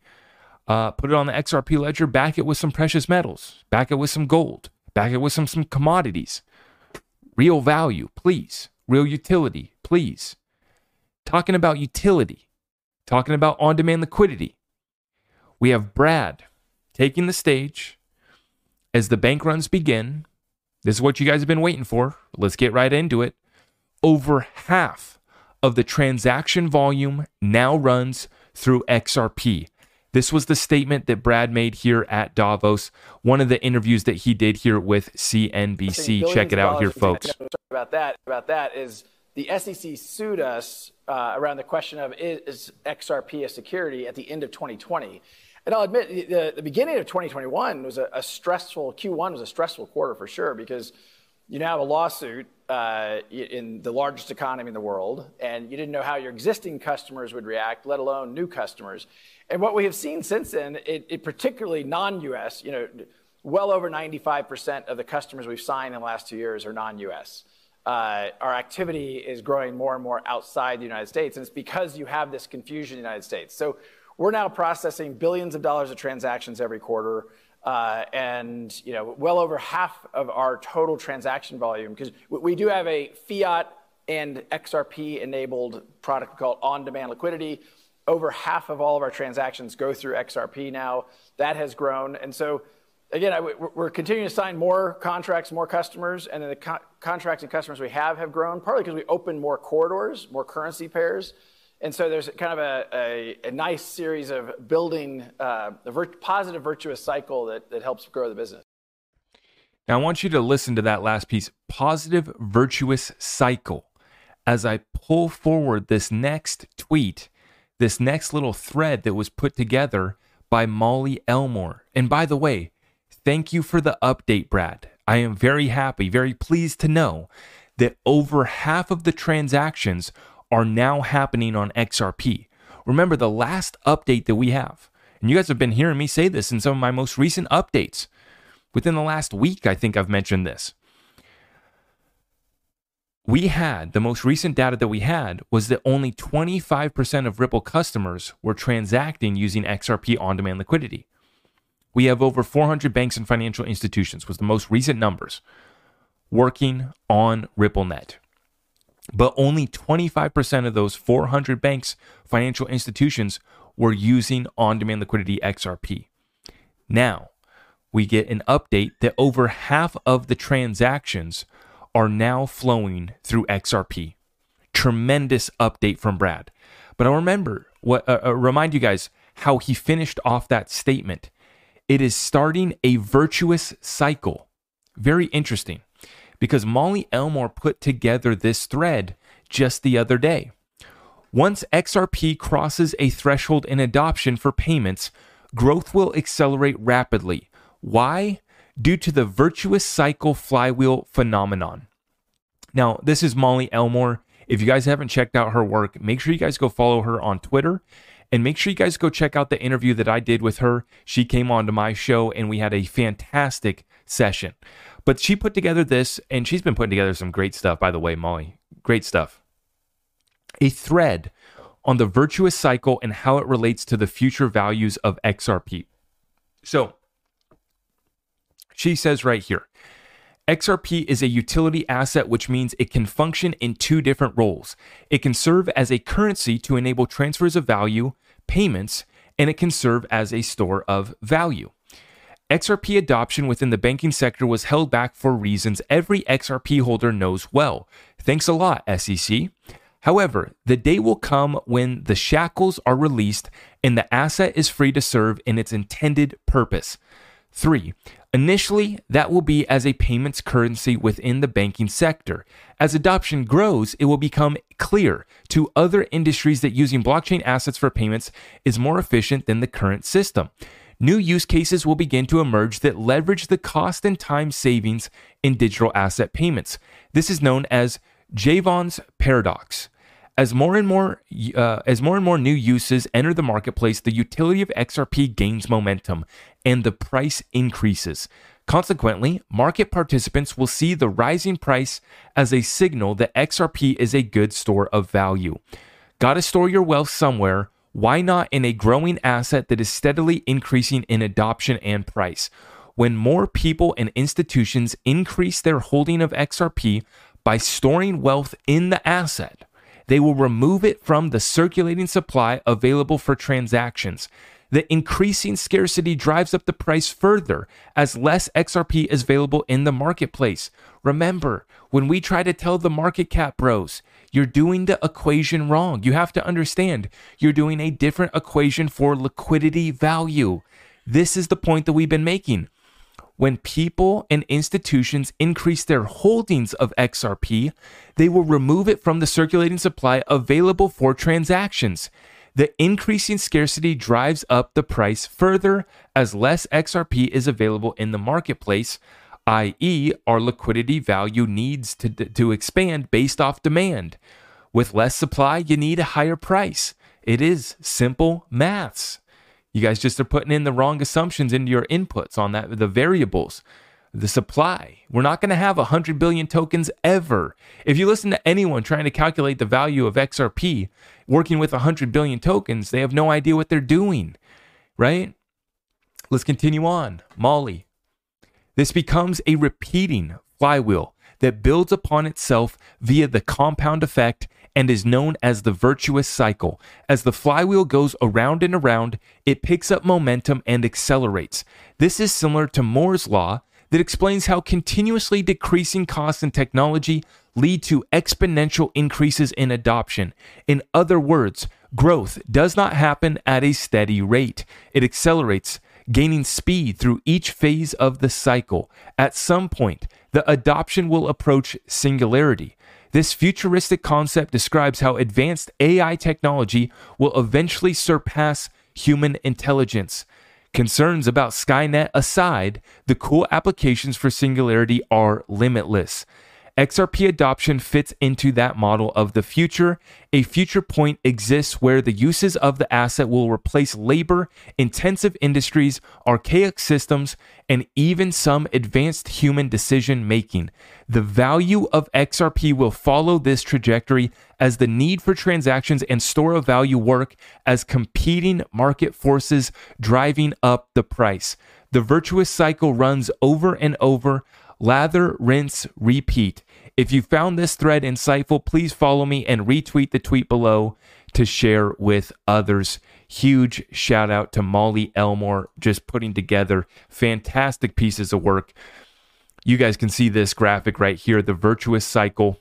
Put it on the XRP ledger, back it with some precious metals. Back it with some gold. Back it with some commodities. Real value, please. Real utility, please. Talking about utility. Talking about on-demand liquidity. We have Brad taking the stage. As the bank runs begin, this is what you guys have been waiting for. Let's get right into it. Over half of the transaction volume now runs through XRP. This was the statement that Brad made here at Davos, one of the interviews that he did here with CNBC. Check it out here, folks. About that is the SEC sued us around the question of is XRP a security at the end of 2020. And I'll admit, the beginning of 2021 was a stressful, Q1 was a stressful quarter for sure, because you now have a lawsuit in the largest economy in the world, and you didn't know how your existing customers would react, let alone new customers. And what we have seen since then, it particularly non-US, well over 95% of the customers we've signed in the last 2 years are non-US. Our activity is growing more and more outside the United States, and it's because you have this confusion in the United States. So we're now processing billions of dollars of transactions every quarter, and well over half of our total transaction volume, because we do have a fiat and XRP enabled product called on-demand liquidity. Over half of all of our transactions go through XRP now. That has grown, and so again, we're continuing to sign more contracts, more customers, and then the contracts and customers we have grown, partly because we opened more corridors, more currency pairs. And so there's kind of a nice series of building a positive virtuous cycle that helps grow the business. Now, I want you to listen to that last piece, positive virtuous cycle. As I pull forward this next tweet, this next little thread that was put together by Molly Elmore. And by the way, thank you for the update, Brad. I am very happy, very pleased to know that over half of the transactions are now happening on XRP. Remember the last update that we have, and you guys have been hearing me say this in some of my most recent updates. Within the last week, I think I've mentioned this. We had, the most recent data that we had was that only 25% of Ripple customers were transacting using XRP on-demand liquidity. We have over 400 banks and financial institutions, was the most recent numbers, working on RippleNet. But only 25% of those 400 banks, financial institutions were using on-demand liquidity XRP. Now, we get an update that over half of the transactions are now flowing through XRP. Tremendous update from Brad. But I'll remind you guys how he finished off that statement. It is starting a virtuous cycle. Very interesting. Because Molly Elmore put together this thread just the other day. Once XRP crosses a threshold in adoption for payments, growth will accelerate rapidly. Why? Due to the virtuous cycle flywheel phenomenon. Now, this is Molly Elmore. If you guys haven't checked out her work, make sure you guys go follow her on Twitter. And make sure you guys go check out the interview that I did with her. She came on to my show and we had a fantastic session. But she put together this, and she's been putting together some great stuff, by the way, Molly. Great stuff. A thread on the virtuous cycle and how it relates to the future values of XRP. So she says right here, XRP is a utility asset, which means it can function in two different roles. It can serve as a currency to enable transfers of value, payments, and it can serve as a store of value. XRP adoption within the banking sector was held back for reasons every XRP holder knows well. Thanks a lot, SEC. However, the day will come when the shackles are released and the asset is free to serve in its intended purpose. 3. Initially, that will be as a payments currency within the banking sector. As adoption grows, it will become clear to other industries that using blockchain assets for payments is more efficient than the current system. New use cases will begin to emerge that leverage the cost and time savings in digital asset payments. This is known as Jevons paradox. As more and more new uses enter the marketplace, the utility of XRP gains momentum and the price increases. Consequently, market participants will see the rising price as a signal that XRP is a good store of value. Gotta store your wealth somewhere. Why not in a growing asset that is steadily increasing in adoption and price? When more people and institutions increase their holding of XRP by storing wealth in the asset, they will remove it from the circulating supply available for transactions. The increasing scarcity drives up the price further as less XRP is available in the marketplace. Remember, when we try to tell the market cap bros, you're doing the equation wrong. You have to understand, you're doing a different equation for liquidity value. This is the point that we've been making. When people and institutions increase their holdings of XRP, they will remove it from the circulating supply available for transactions. The increasing scarcity drives up the price further as less XRP is available in the marketplace, i.e., our liquidity value needs to expand based off demand. With less supply, you need a higher price. It is simple maths. You guys just are putting in the wrong assumptions into your inputs on that, the variables, the supply. We're not going to have 100 billion tokens ever. If you listen to anyone trying to calculate the value of XRP, working with 100 billion tokens, they have no idea what they're doing, right? Let's continue on. Molly. This becomes a repeating flywheel that builds upon itself via the compound effect and is known as the virtuous cycle. As the flywheel goes around and around, it picks up momentum and accelerates. This is similar to Moore's law that explains how continuously decreasing costs in technology lead to exponential increases in adoption. In other words, growth does not happen at a steady rate. It accelerates, gaining speed through each phase of the cycle. At some point, the adoption will approach singularity. This futuristic concept describes how advanced AI technology will eventually surpass human intelligence. Concerns about Skynet aside, the cool applications for singularity are limitless. XRP adoption fits into that model of the future. A future point exists where the uses of the asset will replace labor-intensive industries, archaic systems, and even some advanced human decision-making. The value of XRP will follow this trajectory as the need for transactions and store of value work as competing market forces driving up the price. The virtuous cycle runs over and over. Lather, rinse, repeat. If you found this thread insightful, please follow me and retweet the tweet below to share with others. Huge shout out to Molly Elmore, just putting together fantastic pieces of work. You guys can see this graphic right here, the virtuous cycle.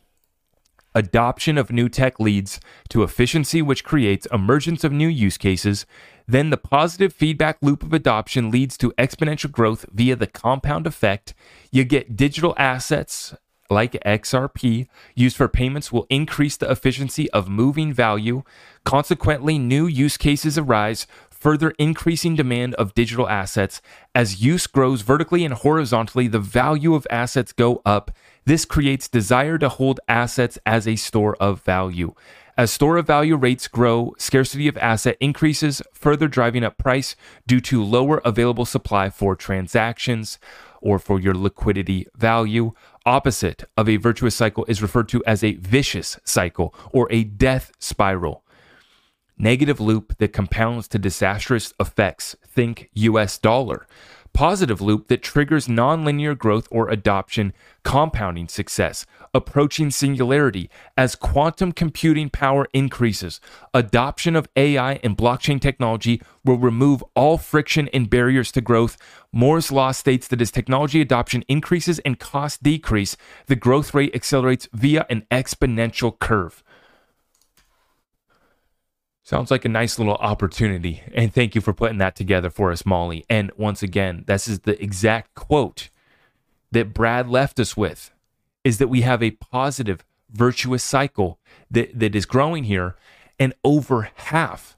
Adoption of new tech leads to efficiency, which creates emergence of new use cases. Then the positive feedback loop of adoption leads to exponential growth via the compound effect. You get digital assets like XRP used for payments will increase the efficiency of moving value. Consequently, new use cases arise, further increasing demand of digital assets. As use grows vertically and horizontally, the value of assets go up. This creates desire to hold assets as a store of value. As store of value rates grow, scarcity of asset increases, further driving up price due to lower available supply for transactions or for your liquidity value. Opposite of a virtuous cycle is referred to as a vicious cycle or a death spiral. Negative loop that compounds to disastrous effects. Think US dollar. Positive loop that triggers nonlinear growth or adoption, compounding success, approaching singularity as quantum computing power increases. Adoption of AI and blockchain technology will remove all friction and barriers to growth. Moore's law states that as technology adoption increases and costs decrease, the growth rate accelerates via an exponential curve. Sounds like a nice little opportunity, and thank you for putting that together for us, Molly. And once again, this is the exact quote that Brad left us with, is that we have a positive, virtuous cycle that is growing here, and over half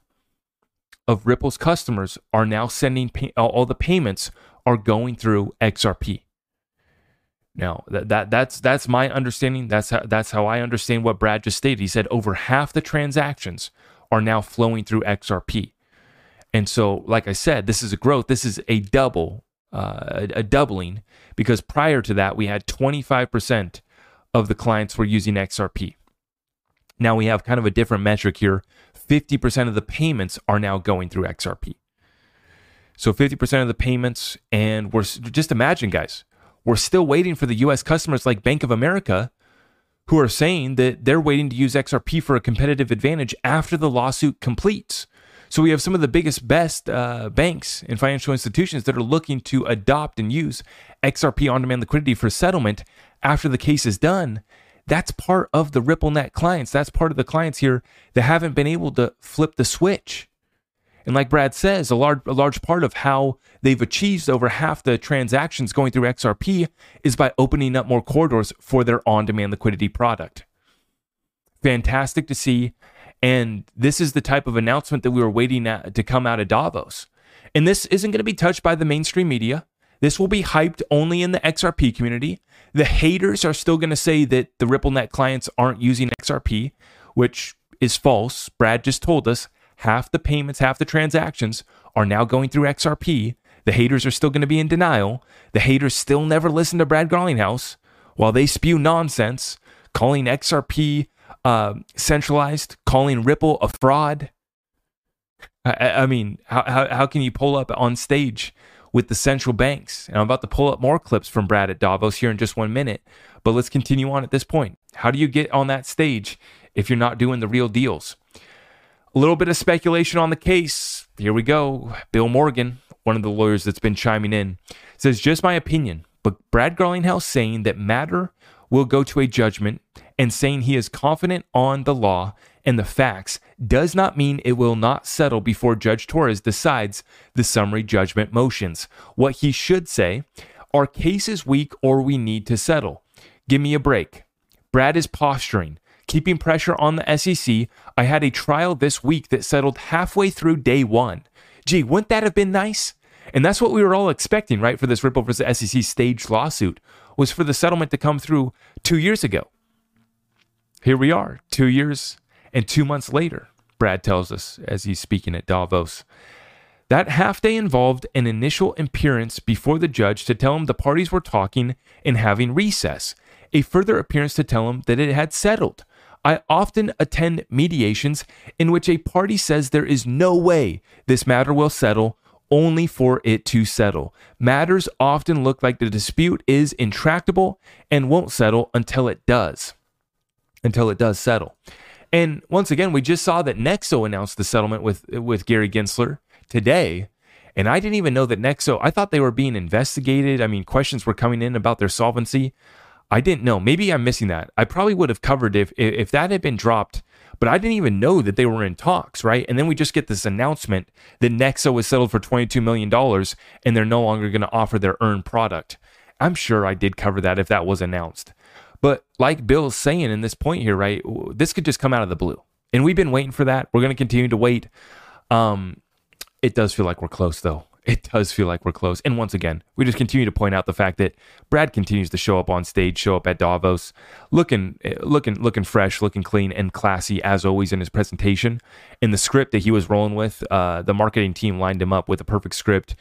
of Ripple's customers are now sending, all the payments are going through XRP. Now, that's my understanding. That's how I understand what Brad just stated. He said over half the transactions are now flowing through XRP. And so, like I said, this is a growth. This is a doubling, because prior to that, we had 25% of the clients were using XRP. Now we have kind of a different metric here. 50% of the payments are now going through XRP. So 50% of the payments, and we're just imagine, guys, we're still waiting for the U.S. customers like Bank of America, who are saying that they're waiting to use XRP for a competitive advantage after the lawsuit completes. So we have some of the biggest, best banks and financial institutions that are looking to adopt and use XRP on-demand liquidity for settlement after the case is done. That's part of the RippleNet clients. That's part of the clients here that haven't been able to flip the switch. And like Brad says, a large part of how they've achieved over half the transactions going through XRP is by opening up more corridors for their on-demand liquidity product. Fantastic to see. And this is the type of announcement that we were waiting to come out of Davos. And this isn't going to be touched by the mainstream media. This will be hyped only in the XRP community. The haters are still going to say that the RippleNet clients aren't using XRP, which is false. Brad just told us half the payments, half the transactions are now going through XRP. The haters are still going to be in denial. The haters still never listen to Brad Garlinghouse while they spew nonsense, calling XRP centralized, calling Ripple a fraud. I mean, how can you pull up on stage with the central banks? And I'm about to pull up more clips from Brad at Davos here in just 1 minute, but let's continue on at this point. How do you get on that stage if you're not doing the real deals? A little bit of speculation on the case. Here we go. Bill Morgan, one of the lawyers that's been chiming in, says, just my opinion, but Brad Garlinghouse saying that matter will go to a judgment and saying he is confident on the law and the facts does not mean it will not settle before Judge Torres decides the summary judgment motions. What he should say, our case is weak or we need to settle. Give me a break. Brad is posturing, keeping pressure on the SEC. I had a trial this week that settled halfway through day one. Gee, wouldn't that have been nice? And that's what we were all expecting, right, for this Ripple versus SEC staged lawsuit, was for the settlement to come through 2 years ago. Here we are, 2 years and 2 months later, Brad tells us as he's speaking at Davos. That half day involved an initial appearance before the judge to tell him the parties were talking and having recess, a further appearance to tell him that it had settled. I often attend mediations in which a party says there is no way this matter will settle, only for it to settle. Matters often look like the dispute is intractable and won't settle until it does settle. And once again, we just saw that Nexo announced the settlement with Gary Gensler today. And I didn't even know that Nexo, I thought they were being investigated. I mean, questions were coming in about their solvency. I didn't know. Maybe I'm missing that. I probably would have covered if that had been dropped, but I didn't even know that they were in talks, right? And then we just get this announcement that Nexo was settled for $22 million and they're no longer going to offer their earned product. I'm sure I did cover that if that was announced. But like Bill's saying in this point here, right, this could just come out of the blue. And we've been waiting for that. We're going to continue to wait. It does feel like we're close, though. It does feel like we're close. And once again, we just continue to point out the fact that Brad continues to show up on stage, show up at Davos, looking fresh, looking clean and classy as always in his presentation. In the script that he was rolling with, the marketing team lined him up with a perfect script,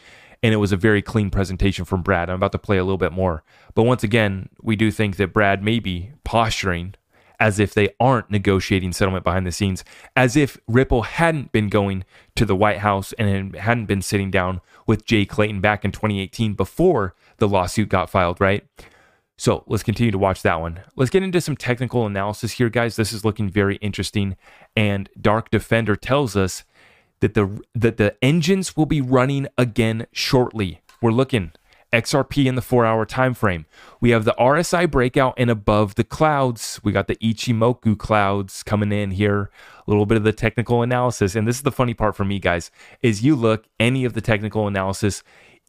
and it was a very clean presentation from Brad. I'm about to play a little bit more. But once again, we do think that Brad may be posturing as if they aren't negotiating settlement behind the scenes, as if Ripple hadn't been going to the White House and hadn't been sitting down with Jay Clayton back in 2018 before the lawsuit got filed, right? So let's continue to watch that one. Let's get into some technical analysis here, guys. This is looking very interesting. And Dark Defender tells us that the engines will be running again shortly. We're looking XRP in the 4-hour time frame. We have the RSI breakout and above the clouds. We got the Ichimoku clouds coming in here. A little bit of the technical analysis. And this is the funny part for me, guys, is you look any of the technical analysis,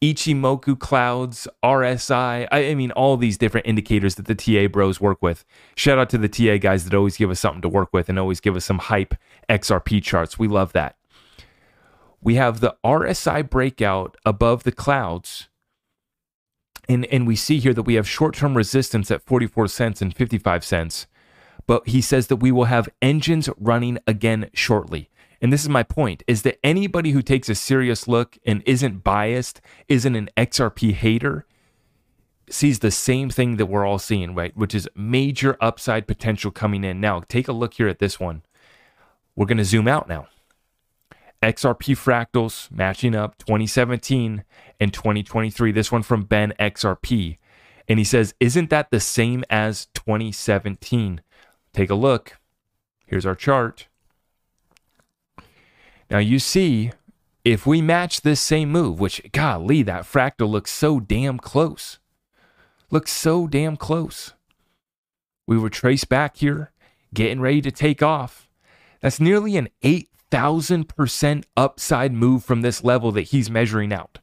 Ichimoku clouds, RSI, I mean, all these different indicators that the TA bros work with. Shout out to the TA guys that always give us something to work with and always give us some hype XRP charts. We love that. We have the RSI breakout above the clouds And we see here that we have short-term resistance at 44 cents and 55 cents. But he says that we will have engines running again shortly. And this is my point, is that anybody who takes a serious look and isn't biased, isn't an XRP hater, sees the same thing that we're all seeing, right? Which is major upside potential coming in. Now, take a look here at this one. We're going to zoom out now. XRP fractals matching up 2017 and 2023. This one from Ben XRP. And he says, isn't that the same as 2017? Take a look. Here's our chart. Now you see, if we match this same move, which, golly, that fractal looks so damn close. Looks so damn close. We were traced back here, getting ready to take off. That's nearly an 8,000% upside move from this level that he's measuring out.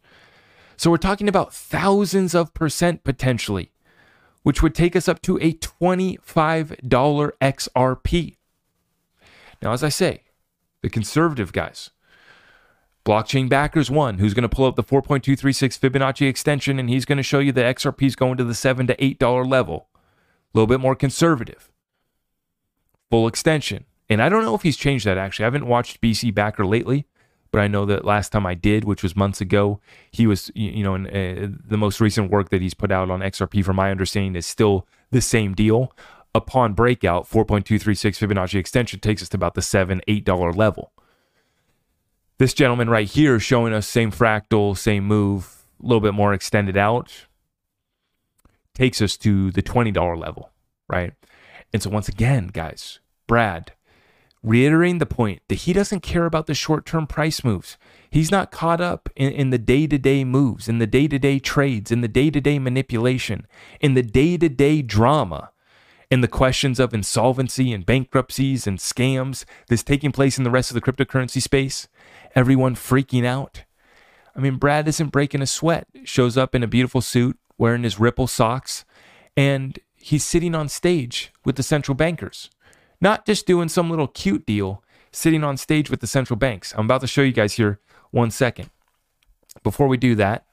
So we're talking about thousands of percent potentially, which would take us up to a $25 XRP. Now, as I say, the conservative guys, blockchain backers one, who's going to pull up the 4.236 Fibonacci extension, and he's going to show you that XRP is going to the $7 to $8 level. A little bit more conservative. Full extension. And I don't know if he's changed that, actually. I haven't watched BC Backer lately, but I know that last time I did, which was months ago, he was, you know, in the most recent work that he's put out on XRP, from my understanding, is still the same deal. Upon breakout, 4.236 Fibonacci extension takes us to about the $7, $8 level. This gentleman right here showing us same fractal, same move, a little bit more extended out, takes us to the $20 level, right? And so once again, guys, Brad, reiterating the point that he doesn't care about the short-term price moves. He's not caught up in the day-to-day moves, in the day-to-day trades, in the day-to-day manipulation, in the day-to-day drama, in the questions of insolvency and bankruptcies and scams that's taking place in the rest of the cryptocurrency space. Everyone freaking out. I mean, Brad isn't breaking a sweat. Shows up in a beautiful suit, wearing his Ripple socks, and he's sitting on stage with the central bankers. Not just doing some little cute deal, sitting on stage with the central banks. I'm about to show you guys here one second. Before we do that,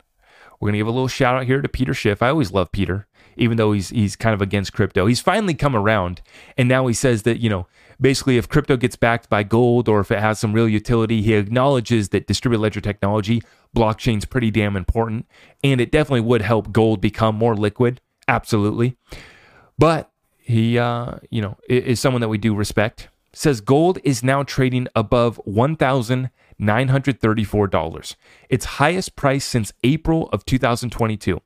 we're going to give a little shout out here to Peter Schiff. I always love Peter, even though he's kind of against crypto. He's finally come around, and now he says that, you know, basically if crypto gets backed by gold or if it has some real utility, he acknowledges that distributed ledger technology, blockchain's pretty damn important, and it definitely would help gold become more liquid. Absolutely. But he, you know, is someone that we do respect. Says gold is now trading above $1,934. Its highest price since April of 2022.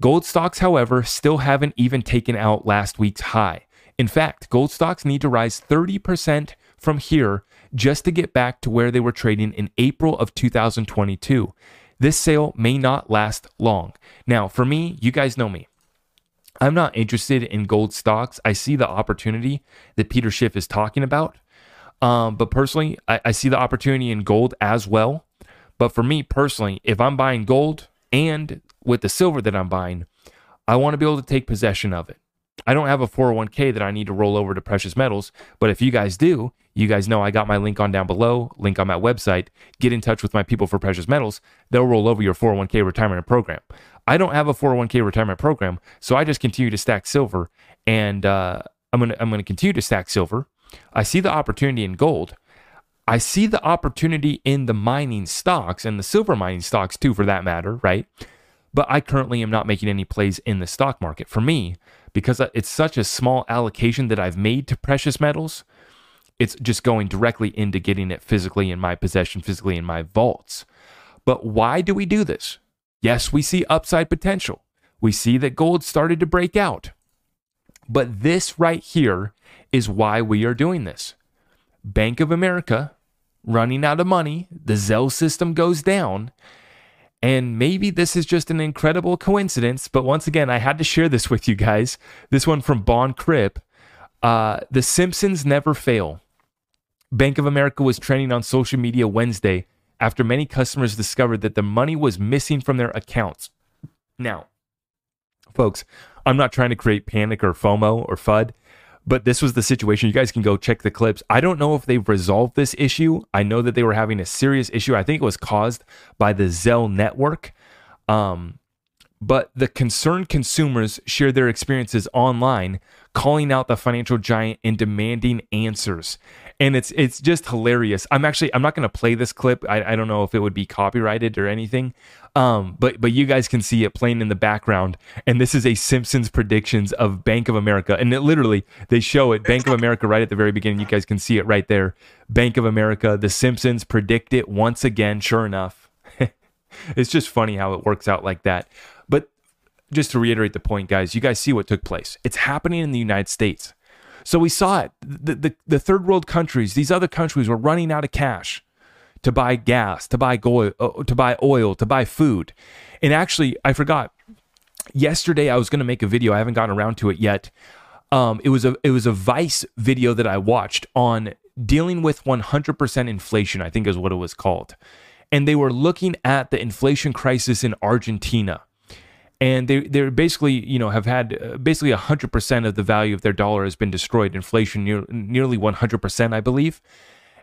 Gold stocks, however, still haven't even taken out last week's high. In fact, gold stocks need to rise 30% from here just to get back to where they were trading in April of 2022. This sale may not last long. Now, for me, you guys know me. I'm not interested in gold stocks. I see the opportunity that Peter Schiff is talking about. But personally, I see the opportunity in gold as well. But for me personally, if I'm buying gold and with the silver that I'm buying, I want to be able to take possession of it. I don't have a 401k that I need to roll over to precious metals. But if you guys do, you guys know I got my link on down below, link on my website. Get in touch with my people for precious metals. They'll roll over your 401k retirement program. I don't have a 401k retirement program, so I just continue to stack silver, and I'm gonna continue to stack silver. I see the opportunity in gold. I see the opportunity in the mining stocks and the silver mining stocks too, for that matter, right? But I currently am not making any plays in the stock market. For me, because it's such a small allocation that I've made to precious metals, it's just going directly into getting it physically in my possession, physically in my vaults. But why do we do this? Yes, we see upside potential. We see that gold started to break out. But this right here is why we are doing this. Bank of America running out of money. The Zelle system goes down. And maybe this is just an incredible coincidence. But once again, I had to share this with you guys. This one from Bon Crip. The Simpsons never fail. Bank of America was trending on social media Wednesday after many customers discovered that the money was missing from their accounts. Now, folks, I'm not trying to create panic or FOMO or FUD, but this was the situation. You guys can go check the clips. I don't know if they've resolved this issue. I know that they were having a serious issue. I think it was caused by the Zelle network. but the concerned consumers share their experiences online, calling out the financial giant and demanding answers. And it's just hilarious. I'm not going to play this clip. I don't know if it would be copyrighted or anything, but you guys can see it playing in the background. And this is a Simpsons predictions of Bank of America. And it literally, they show it, Bank of America right at the very beginning. You guys can see it right there. Bank of America, the Simpsons predict it once again, sure enough. It's just funny how it works out like that. But just to reiterate the point, guys, you guys see what took place. It's happening in the United States. So we saw it, the third world countries, these other countries were running out of cash to buy gas, to buy oil, to buy food. And actually, I forgot, yesterday I was going to make a video, I haven't gotten around to it yet. It was a Vice video that I watched on dealing with 100% inflation, I think is what it was called. And they were looking at the inflation crisis in Argentina. And they're basically, you know, have had basically 100% of the value of their dollar has been destroyed. Inflation nearly 100%, I believe.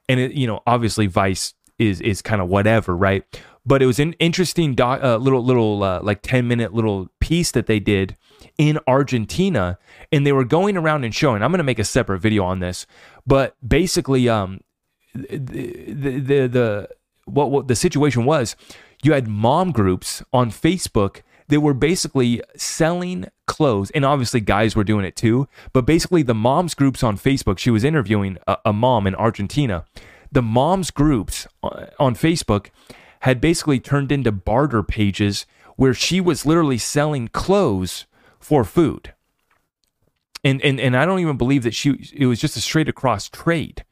And, it, you know, obviously Vice is kind of whatever, right? But it was an interesting little 10-minute little piece that they did in Argentina. And they were going around and showing, I'm going to make a separate video on this, but basically what the situation was, you had mom groups on Facebook. They were basically selling clothes, and obviously guys were doing it too, but basically the moms groups on Facebook, she was interviewing a mom in Argentina. The moms groups on Facebook had basically turned into barter pages where she was literally selling clothes for food. And I don't even believe that it was just a straight across trade.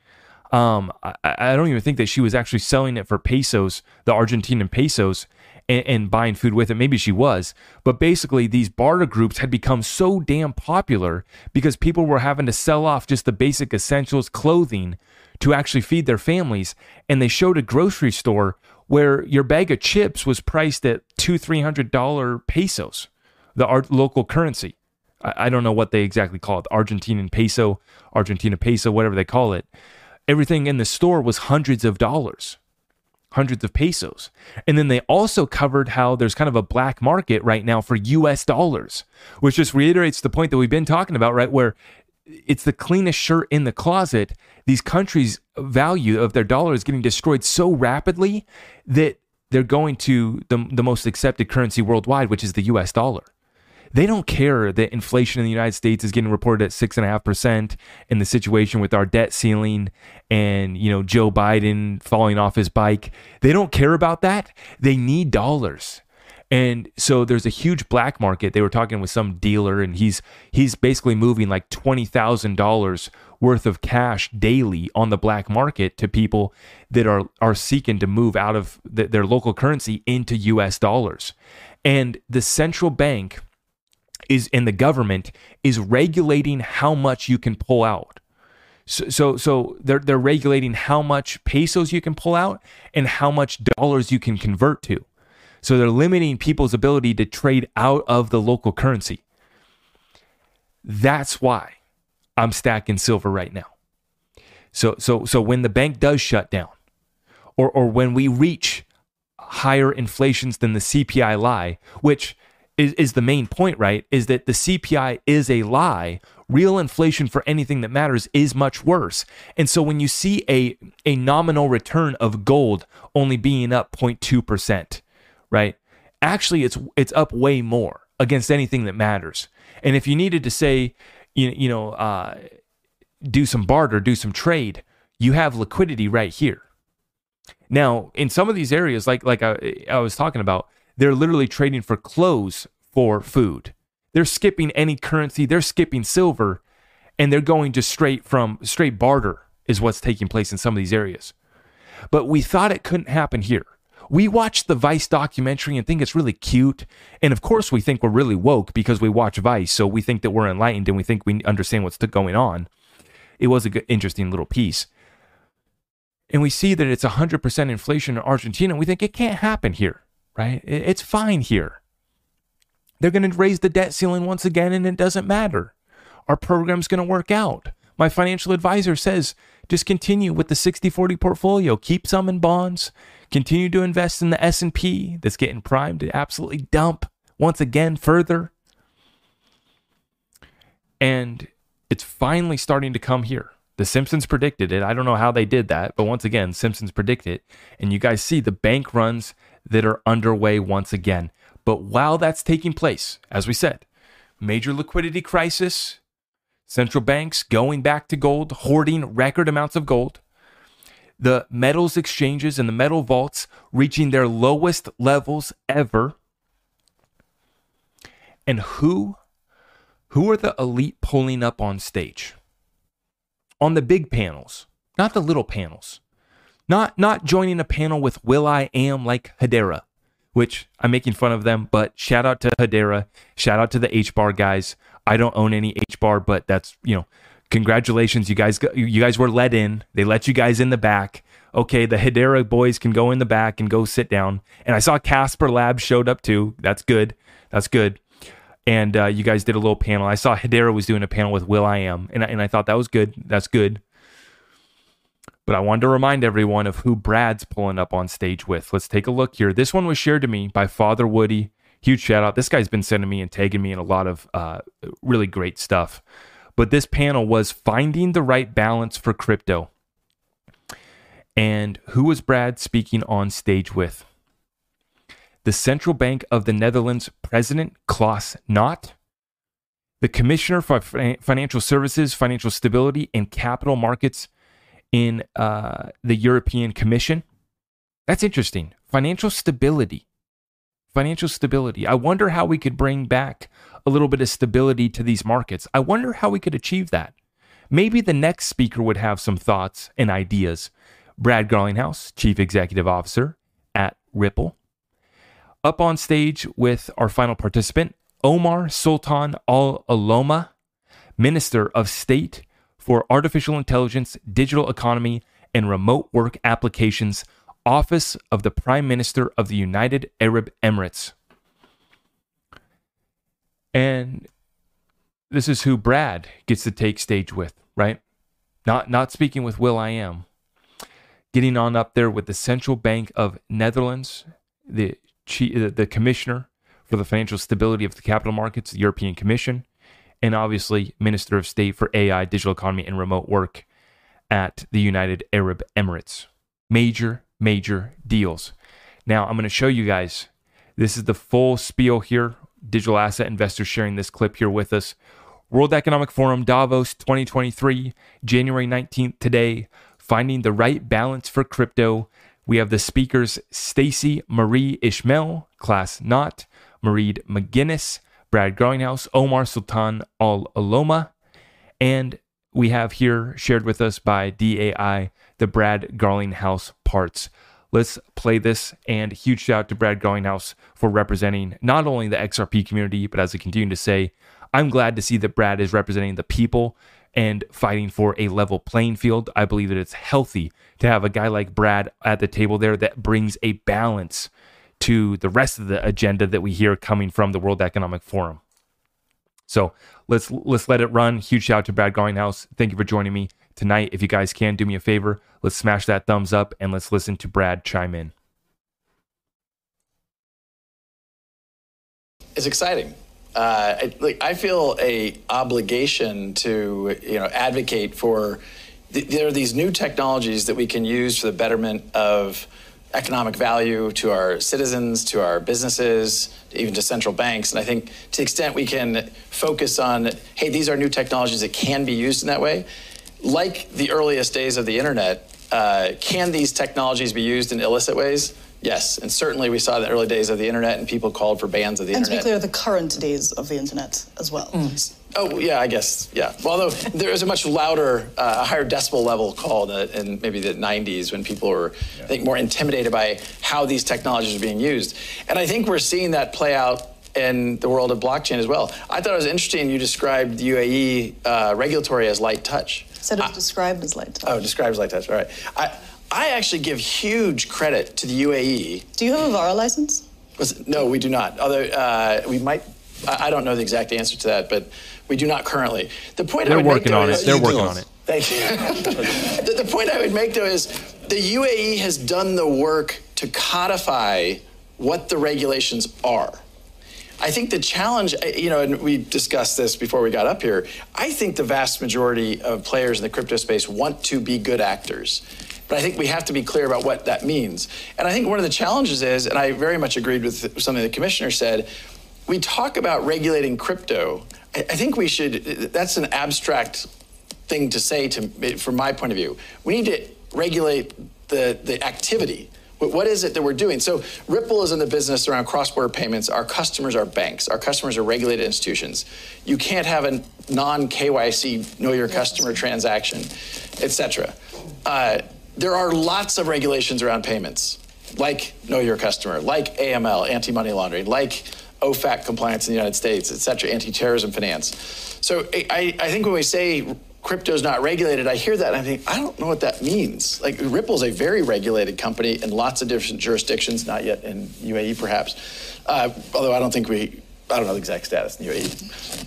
I don't even think that she was actually selling it for pesos, the Argentinian pesos, and buying food with it. Maybe she was, but basically these barter groups had become so damn popular because people were having to sell off just the basic essentials, clothing, to actually feed their families. And they showed a grocery store where your bag of chips was priced at $200-300 pesos, the local currency. I don't know what they exactly call it, Argentinian peso, Argentina peso, whatever they call it. Everything in the store was hundreds of dollars. Hundreds of pesos. And then they also covered how there's kind of a black market right now for US dollars, which just reiterates the point that we've been talking about, right? Where it's the cleanest shirt in the closet. These countries' value of their dollar is getting destroyed so rapidly that they're going to the most accepted currency worldwide, which is the US dollar. They don't care that inflation in the United States is getting reported at 6.5% and the situation with our debt ceiling and, you know, Joe Biden falling off his bike. They don't care about that. They need dollars. And so there's a huge black market. They were talking with some dealer and he's basically moving like $20,000 worth of cash daily on the black market to people that are seeking to move out of their local currency into US dollars. And the central bank and the government is regulating how much you can pull out. So they're regulating how much pesos you can pull out and how much dollars you can convert to. So they're limiting people's ability to trade out of the local currency. That's why I'm stacking silver right now. So when the bank does shut down, or when we reach higher inflations than the CPI lie, which is the main point, right? Is that the CPI is a lie. Real inflation for anything that matters is much worse. And so when you see a nominal return of gold only being up 0.2%, right? Actually, it's up way more against anything that matters. And if you needed to say, you know, do some barter, do some trade, you have liquidity right here. Now, in some of these areas, like I was talking about, they're literally trading for clothes for food. They're skipping any currency. They're skipping silver, and they're going just straight barter is what's taking place in some of these areas. But we thought it couldn't happen here. We watched the Vice documentary and think it's really cute. And of course, we think we're really woke because we watch Vice, so we think that we're enlightened and we think we understand what's going on. It was a good, interesting little piece. And we see that it's 100% inflation in Argentina. We think it can't happen here. Right? It's fine here. They're going to raise the debt ceiling once again, and it doesn't matter. Our program's going to work out. My financial advisor says, just continue with the 60-40 portfolio. Keep some in bonds. Continue to invest in the S&P that's getting primed to absolutely dump once again further. And it's finally starting to come here. The Simpsons predicted it. I don't know how they did that, but once again, Simpsons predicted it. And you guys see the bank runs that are underway once again. But while that's taking place, as we said, major liquidity crisis, central banks going back to gold, hoarding record amounts of gold, the metals exchanges and the metal vaults reaching their lowest levels ever. And who are the elite pulling up on stage? On the big panels, not the little panels. Not joining a panel with will.i.am like Hedera, which I'm making fun of them, but shout out to Hedera, shout out to the HBAR guys. I don't own any HBAR, but that's, you know, congratulations, you guys were let in. They let you guys in the back. Okay, the Hedera boys can go in the back and go sit down. And I saw Casper Lab showed up too. That's good. And you guys did a little panel. I saw Hedera was doing a panel with will.i.am, and I thought that was good. That's good. But I wanted to remind everyone of who Brad's pulling up on stage with. Let's take a look here. This one was shared to me by Father Woody. Huge shout out. This guy's been sending me and tagging me in a lot of really great stuff. But this panel was Finding the Right Balance for Crypto. And who was Brad speaking on stage with? The Central Bank of the Netherlands President, Klaus Knot, the Commissioner for Financial Services, Financial Stability, and Capital Markets in the European Commission. That's interesting. Financial stability. I wonder how we could bring back a little bit of stability to these markets. I wonder how we could achieve that. Maybe the next speaker would have some thoughts and ideas. Brad Garlinghouse, Chief Executive Officer at Ripple. Up on stage with our final participant, Omar Sultan Al-Oloma, Minister of State for Artificial Intelligence, Digital Economy, and Remote Work Applications, Office of the Prime Minister of the United Arab Emirates. And this is who Brad gets to take stage with, right? Not speaking with will.i.am. Getting on up there with the Central Bank of Netherlands, the Commissioner for the Financial Stability of the Capital Markets, the European Commission, and obviously Minister of State for AI, Digital Economy, and Remote Work at the United Arab Emirates. Major deals. Now, I'm going to show you guys. This is the full spiel here. Digital asset investors sharing this clip here with us. World Economic Forum, Davos 2023, January 19th today, Finding the Right Balance for Crypto. We have the speakers, Stacey Marie Ishmael, Klaus Knot, Mairead McGuinness, Brad Garlinghouse, Omar Sultan Al-Oloma, and we have here shared with us by DAI, the Brad Garlinghouse parts. Let's play this, and huge shout out to Brad Garlinghouse for representing not only the XRP community, but as I continue to say, I'm glad to see that Brad is representing the people and fighting for a level playing field. I believe that it's healthy to have a guy like Brad at the table there that brings a balance to the rest of the agenda that we hear coming from the World Economic Forum. So let's let it run. Huge shout out to Brad Garlinghouse. Thank you for joining me tonight. If you guys can, do me a favor. Let's smash that thumbs up and let's listen to Brad chime in. It's exciting. I feel a obligation to advocate for. There are these new technologies that we can use for the betterment of economic value to our citizens, to our businesses, even to central banks. And I think to the extent we can focus on, hey, these are new technologies that can be used in that way. Like the earliest days of the internet, can these technologies be used in illicit ways? Yes, and certainly we saw the early days of the internet and people called for bans of the internet. And to be clear, the current days of the internet as well. Mm. Oh, yeah, I guess, yeah. Well, although there is a much louder, higher decibel level call in maybe the 90s when people were, I think, more intimidated by how these technologies are being used. And I think we're seeing that play out in the world of blockchain as well. I thought it was interesting you described the UAE regulatory as light touch. Said it was described as light touch. Oh, described as light touch, all right. I actually give huge credit to the UAE. Do you have a VARA license? No, we do not. Although we might, I don't know the exact answer to that, but we do not currently. The point they're I would make though is they're working on it. Thank you. The point I would make though is the UAE has done the work to codify what the regulations are. I think the challenge, you know, and we discussed this before we got up here, I think the vast majority of players in the crypto space want to be good actors. But I think we have to be clear about what that means. And I think one of the challenges is, and I very much agreed with something the commissioner said, we talk about regulating crypto. I think we should, that's an abstract thing to say to, from my point of view. We need to regulate the activity. What is it that we're doing? So Ripple is in the business around cross-border payments. Our customers are banks. Our customers are regulated institutions. You can't have a non-KYC, know your customer transaction, et cetera. There are lots of regulations around payments, like know your customer, like AML, anti-money laundering, like OFAC compliance in the United States, et cetera, anti-terrorism finance. So I think when we say crypto's not regulated, I hear that and I think, I don't know what that means. Like Ripple's a very regulated company in lots of different jurisdictions, not yet in UAE perhaps, although I don't think I don't know the exact status in UAE.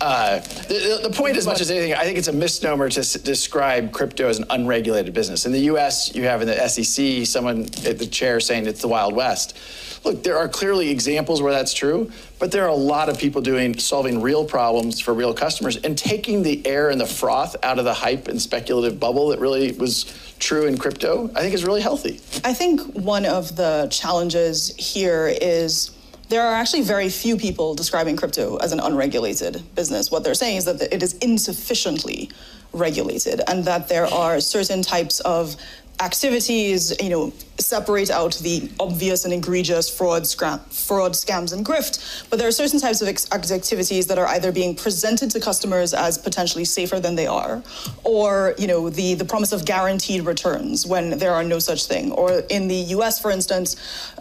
The point as much as anything, I think it's a misnomer to describe crypto as an unregulated business. In the US, you have in the SEC, someone at the chair saying it's the Wild West. Look, there are clearly examples where that's true, but there are a lot of people solving real problems for real customers and taking the air and the froth out of the hype and speculative bubble that really was true in crypto, I think is really healthy. I think one of the challenges here is there are actually very few people describing crypto as an unregulated business. What they're saying is that it is insufficiently regulated and that there are certain types of activities, you know, separate out the obvious and egregious fraud, scams, and grift. But there are certain types of activities that are either being presented to customers as potentially safer than they are, or, you know, the promise of guaranteed returns when there are no such thing. Or in the US, for instance,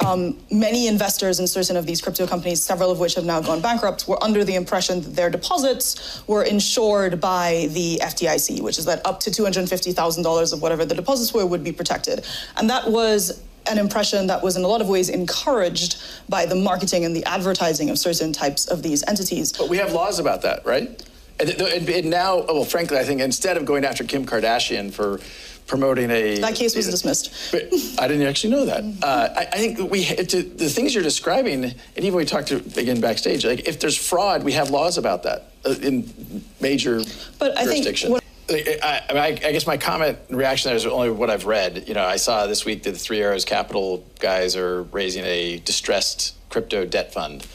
many investors in certain of these crypto companies, several of which have now gone bankrupt, were under the impression that their deposits were insured by the FDIC, which is that up to $250,000 of whatever the deposits were would be protected. And that was an impression that was in a lot of ways encouraged by the marketing and the advertising of certain types of these entities. But we have laws about that, right? And now, well, frankly, I think instead of going after Kim Kardashian for promoting a... That case was dismissed. But I didn't actually know that. I think the things you're describing, and even we talked to, again, backstage, like if there's fraud, we have laws about that in major jurisdictions. I guess my comment and reaction there is only what I've read. You know, I saw this week that the Three Arrows Capital guys are raising a distressed crypto debt fund.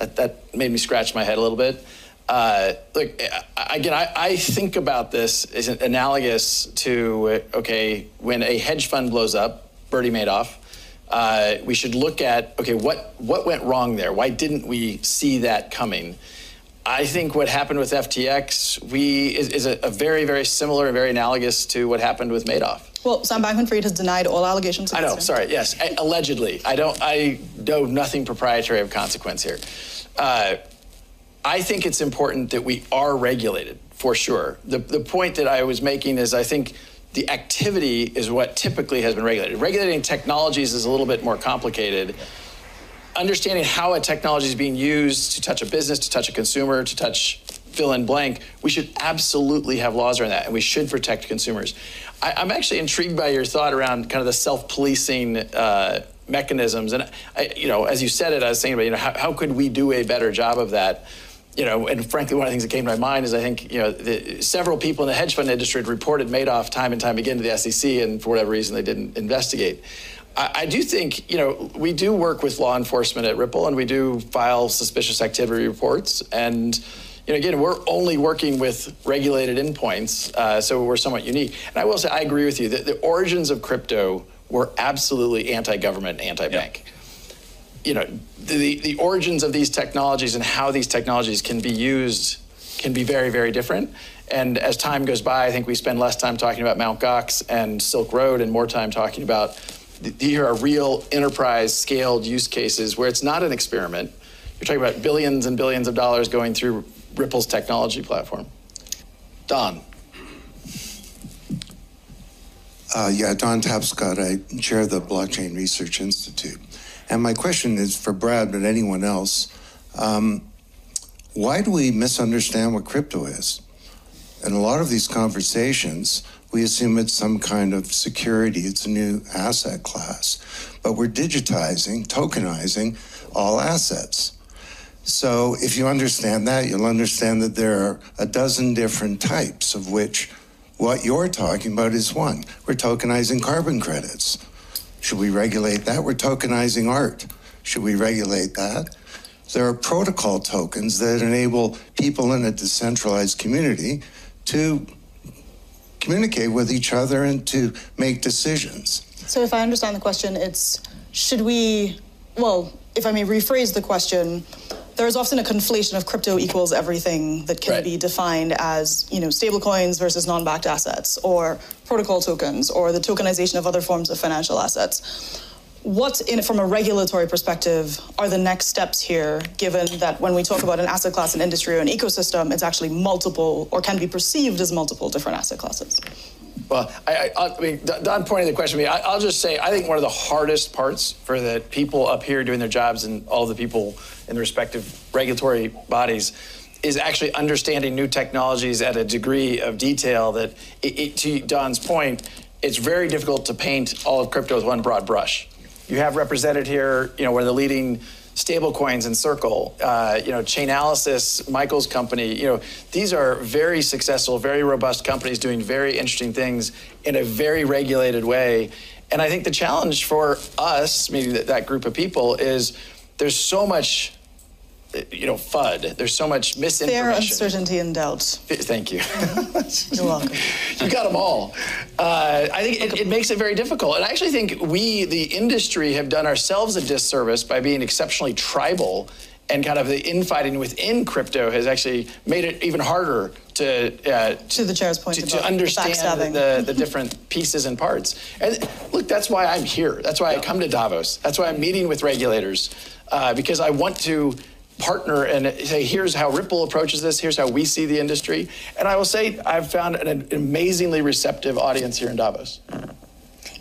That made me scratch my head a little bit. Look, again, I think about this as analogous to, okay, when a hedge fund blows up, Bernie Madoff, we should look at, okay, what went wrong there? Why didn't we see that coming? I think what happened with FTX is a very, very similar and very analogous to what happened with Madoff. Well, Sam Bankman-Fried has denied all allegations. I know, sorry, yes, allegedly. I know nothing proprietary of consequence here. I think it's important that we are regulated, for sure. The point that I was making is I think the activity is what typically has been regulated. Regulating technologies is a little bit more complicated. Understanding how a technology is being used to touch a business, to touch a consumer, to touch fill in blank, we should absolutely have laws around that, and we should protect consumers. I'm actually intrigued by your thought around kind of the self-policing mechanisms. And, you know, as you said it, I was thinking about, you know, how could we do a better job of that? You know, and frankly, one of the things that came to my mind is I think, you know, several people in the hedge fund industry had reported Madoff time and time again to the SEC, and for whatever reason, they didn't investigate. I do think, you know, we do work with law enforcement at Ripple, and we do file suspicious activity reports. And, you know, again, we're only working with regulated endpoints, so we're somewhat unique. And I will say, I agree with you that the origins of crypto were absolutely anti-government, anti-bank. Yep. You know, the origins of these technologies and how these technologies can be used can be very, very different. And as time goes by, I think we spend less time talking about Mt. Gox and Silk Road and more time talking about here are real enterprise scaled use cases where it's not an experiment. You're talking about billions and billions of dollars going through Ripple's technology platform. Don. Yeah, Don Tapscott. I chair the Blockchain Research Institute. And my question is for Brad, but anyone else. Why do we misunderstand what crypto is? In a lot of these conversations, we assume it's some kind of security, it's a new asset class. But we're digitizing, tokenizing all assets. So if you understand that, you'll understand that there are a dozen different types, of which what you're talking about is one. We're tokenizing carbon credits. Should we regulate that? We're tokenizing art. Should we regulate that? There are protocol tokens that enable people in a decentralized community to communicate with each other and to make decisions. So if I understand the question, it's, should we, well, if I may rephrase the question, there is often a conflation of crypto equals everything that can be defined as, you know, stable coins versus non-backed assets, or protocol tokens, or the tokenization of other forms of financial assets. What, in, from a regulatory perspective, are the next steps here, given that when we talk about an asset class, an industry, or an ecosystem, it's actually multiple, or can be perceived as multiple different asset classes? Well, I mean, Don pointed the question to me. I'll just say, I think one of the hardest parts for the people up here doing their jobs and all the people in the respective regulatory bodies is actually understanding new technologies at a degree of detail that, to Don's point, it's very difficult to paint all of crypto with one broad brush. You have represented here, you know, one of the leading stable coins in Circle, you know, Chainalysis, Michael's company, you know, these are very successful, very robust companies doing very interesting things in a very regulated way. And I think the challenge for us, maybe that group of people, is there's so much, you know, FUD. There's so much misinformation. Fair, uncertainty, and doubt. Thank you. You're welcome. You got them all. I think it makes it very difficult. And I actually think we, the industry, have done ourselves a disservice by being exceptionally tribal, and kind of the infighting within crypto has actually made it even harder to the chair's point to understand the different pieces and parts. And look, that's why I'm here. That's why I come to Davos. That's why I'm meeting with regulators, because I want to partner and say, here's how Ripple approaches this, here's how we see the industry. And I will say, I've found an amazingly receptive audience here in Davos.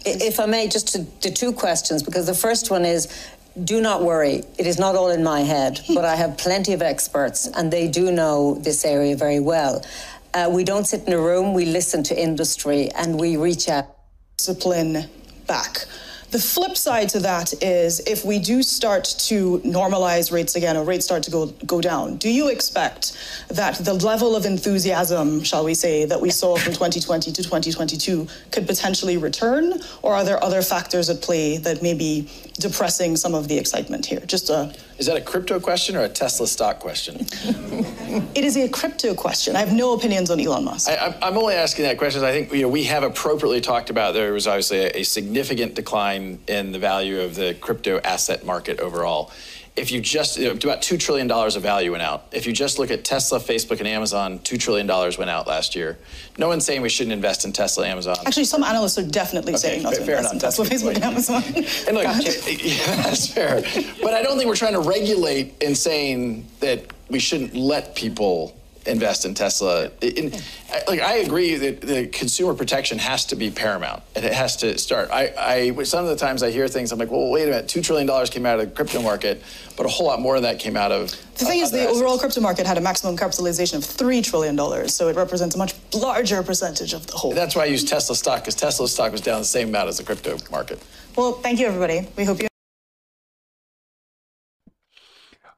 If I may, just to two questions, because the first one is, do not worry, it is not all in my head, but I have plenty of experts, and they do know this area very well. We don't sit in a room, we listen to industry, and we reach out. Discipline back. The flip side to that is, if we do start to normalize rates again, or rates start to go down, do you expect that the level of enthusiasm, shall we say, that we saw from 2020 to 2022 could potentially return? Or are there other factors at play that may be depressing some of the excitement here? Is that a crypto question or a Tesla stock question? It is a crypto question. I have no opinions on Elon Musk. I'm only asking that question. I think, you know, we have appropriately talked about there was obviously a significant decline in the value of the crypto asset market overall. If you just, you know, about $2 trillion of value went out. If you just look at Tesla, Facebook, and Amazon, $2 trillion went out last year. No one's saying we shouldn't invest in Tesla, Amazon. Actually, some analysts are definitely saying not to invest in Tesla, Facebook, and Amazon. And look, that's fair. But I don't think we're trying to regulate in saying that we shouldn't let people invest in Tesla. I agree that the consumer protection has to be paramount, and it has to start. Some of the times I hear things, I'm like, well, wait a minute, $2 trillion came out of the crypto market, but a whole lot more of that came out of the thing is, the overall crypto market had a maximum capitalization of $3 trillion, so it represents a much larger percentage of the whole. That's why I use Tesla stock, because Tesla stock was down the same amount as the crypto market. Well, thank you, everybody. We hope you.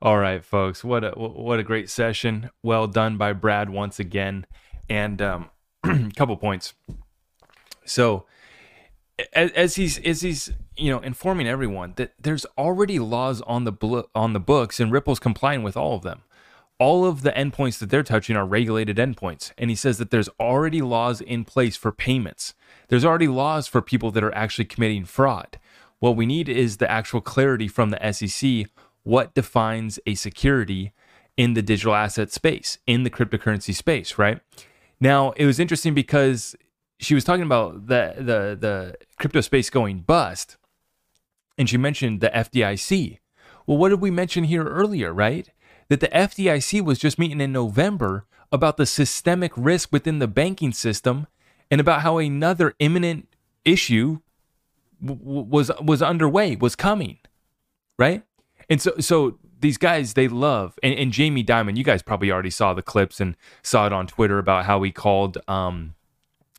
All right, folks, what a great session. Well done by Brad once again. And a couple points. So as he's you know, informing everyone that there's already laws on the books, and Ripple's complying with all of them. All of the endpoints that they're touching are regulated endpoints. And he says that there's already laws in place for payments. There's already laws for people that are actually committing fraud. What we need is the actual clarity from the SEC. What defines a security in the digital asset space, in the cryptocurrency space, right? Now, it was interesting because she was talking about the crypto space going bust, and she mentioned the FDIC. Well, what did we mention here earlier, right? That the FDIC was just meeting in November about the systemic risk within the banking system, and about how another imminent issue was underway, was coming, right? And so these guys, they love, and Jamie Dimon, you guys probably already saw the clips and saw it on Twitter about how he called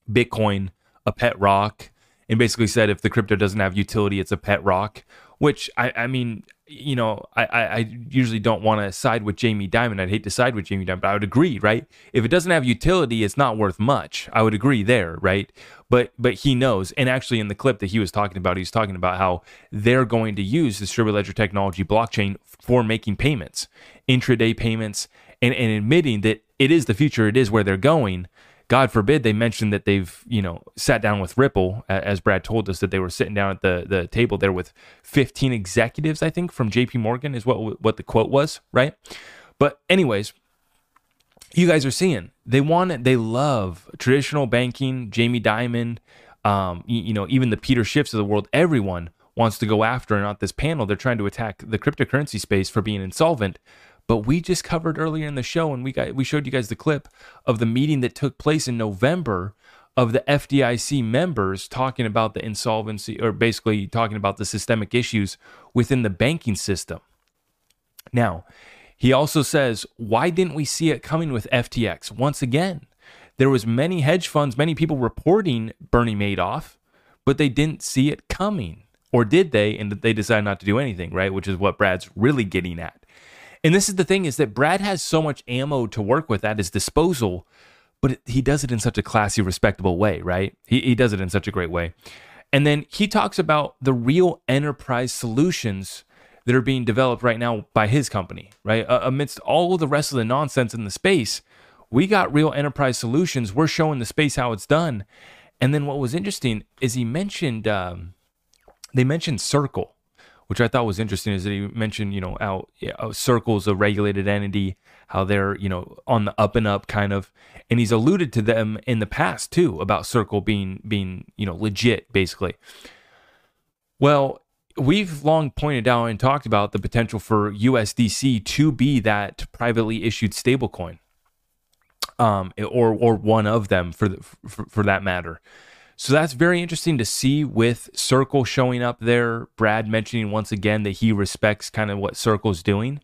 Bitcoin a pet rock, and basically said if the crypto doesn't have utility, it's a pet rock, which I usually don't want to side with Jamie Dimon. I'd hate to side with Jamie Dimon, but I would agree, right? If it doesn't have utility, it's not worth much. I would agree there, right? But he knows. And actually in the clip that he was talking about, he's talking about how they're going to use the Ledger technology blockchain for making payments, intraday payments, and admitting that it is the future, it is where they're going. God forbid they mentioned that they've, sat down with Ripple, as Brad told us that they were sitting down at the table there with 15 executives, I think, from JP Morgan is what the quote was, right? But anyways, you guys are seeing, they love traditional banking, Jamie Dimon, even the Peter Schiffs of the world, everyone wants to go after, and on this panel, they're trying to attack the cryptocurrency space for being insolvent. But we just covered earlier in the show, and we showed you guys the clip of the meeting that took place in November of the FDIC members talking about the insolvency, or basically talking about the systemic issues within the banking system. Now, he also says, why didn't we see it coming with FTX? Once again, there was many hedge funds, many people reporting Bernie Madoff, but they didn't see it coming. Or did they, and they decided not to do anything, right? Which is what Brad's really getting at. And this is the thing, is that Brad has so much ammo to work with at his disposal, but he does it in such a classy, respectable way, right? He does it in such a great way. And then he talks about the real enterprise solutions that are being developed right now by his company, right? Amidst all the rest of the nonsense in the space, we got real enterprise solutions. We're showing the space how it's done. And then what was interesting is he mentioned, they mentioned Circle, which I thought was interesting, is that he mentioned, how Circle's a regulated entity, how they're, on the up and up kind of, and he's alluded to them in the past too, about Circle being, legit basically. Well, we've long pointed out and talked about the potential for USDC to be that privately issued stablecoin, or one of them for that matter. So that's very interesting to see with Circle showing up there, Brad mentioning once again that he respects kind of what Circle's doing.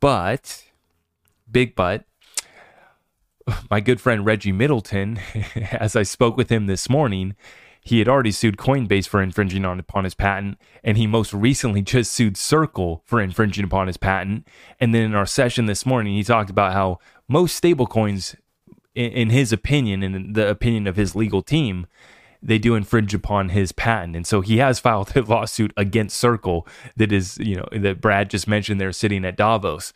But, big but, my good friend Reggie Middleton, as I spoke with him this morning, he had already sued Coinbase for infringing upon his patent, and he most recently just sued Circle for infringing upon his patent. And then in our session this morning, he talked about how most stablecoins, in his opinion, and the opinion of his legal team, they do infringe upon his patent. And so he has filed a lawsuit against Circle that is, that Brad just mentioned there sitting at Davos.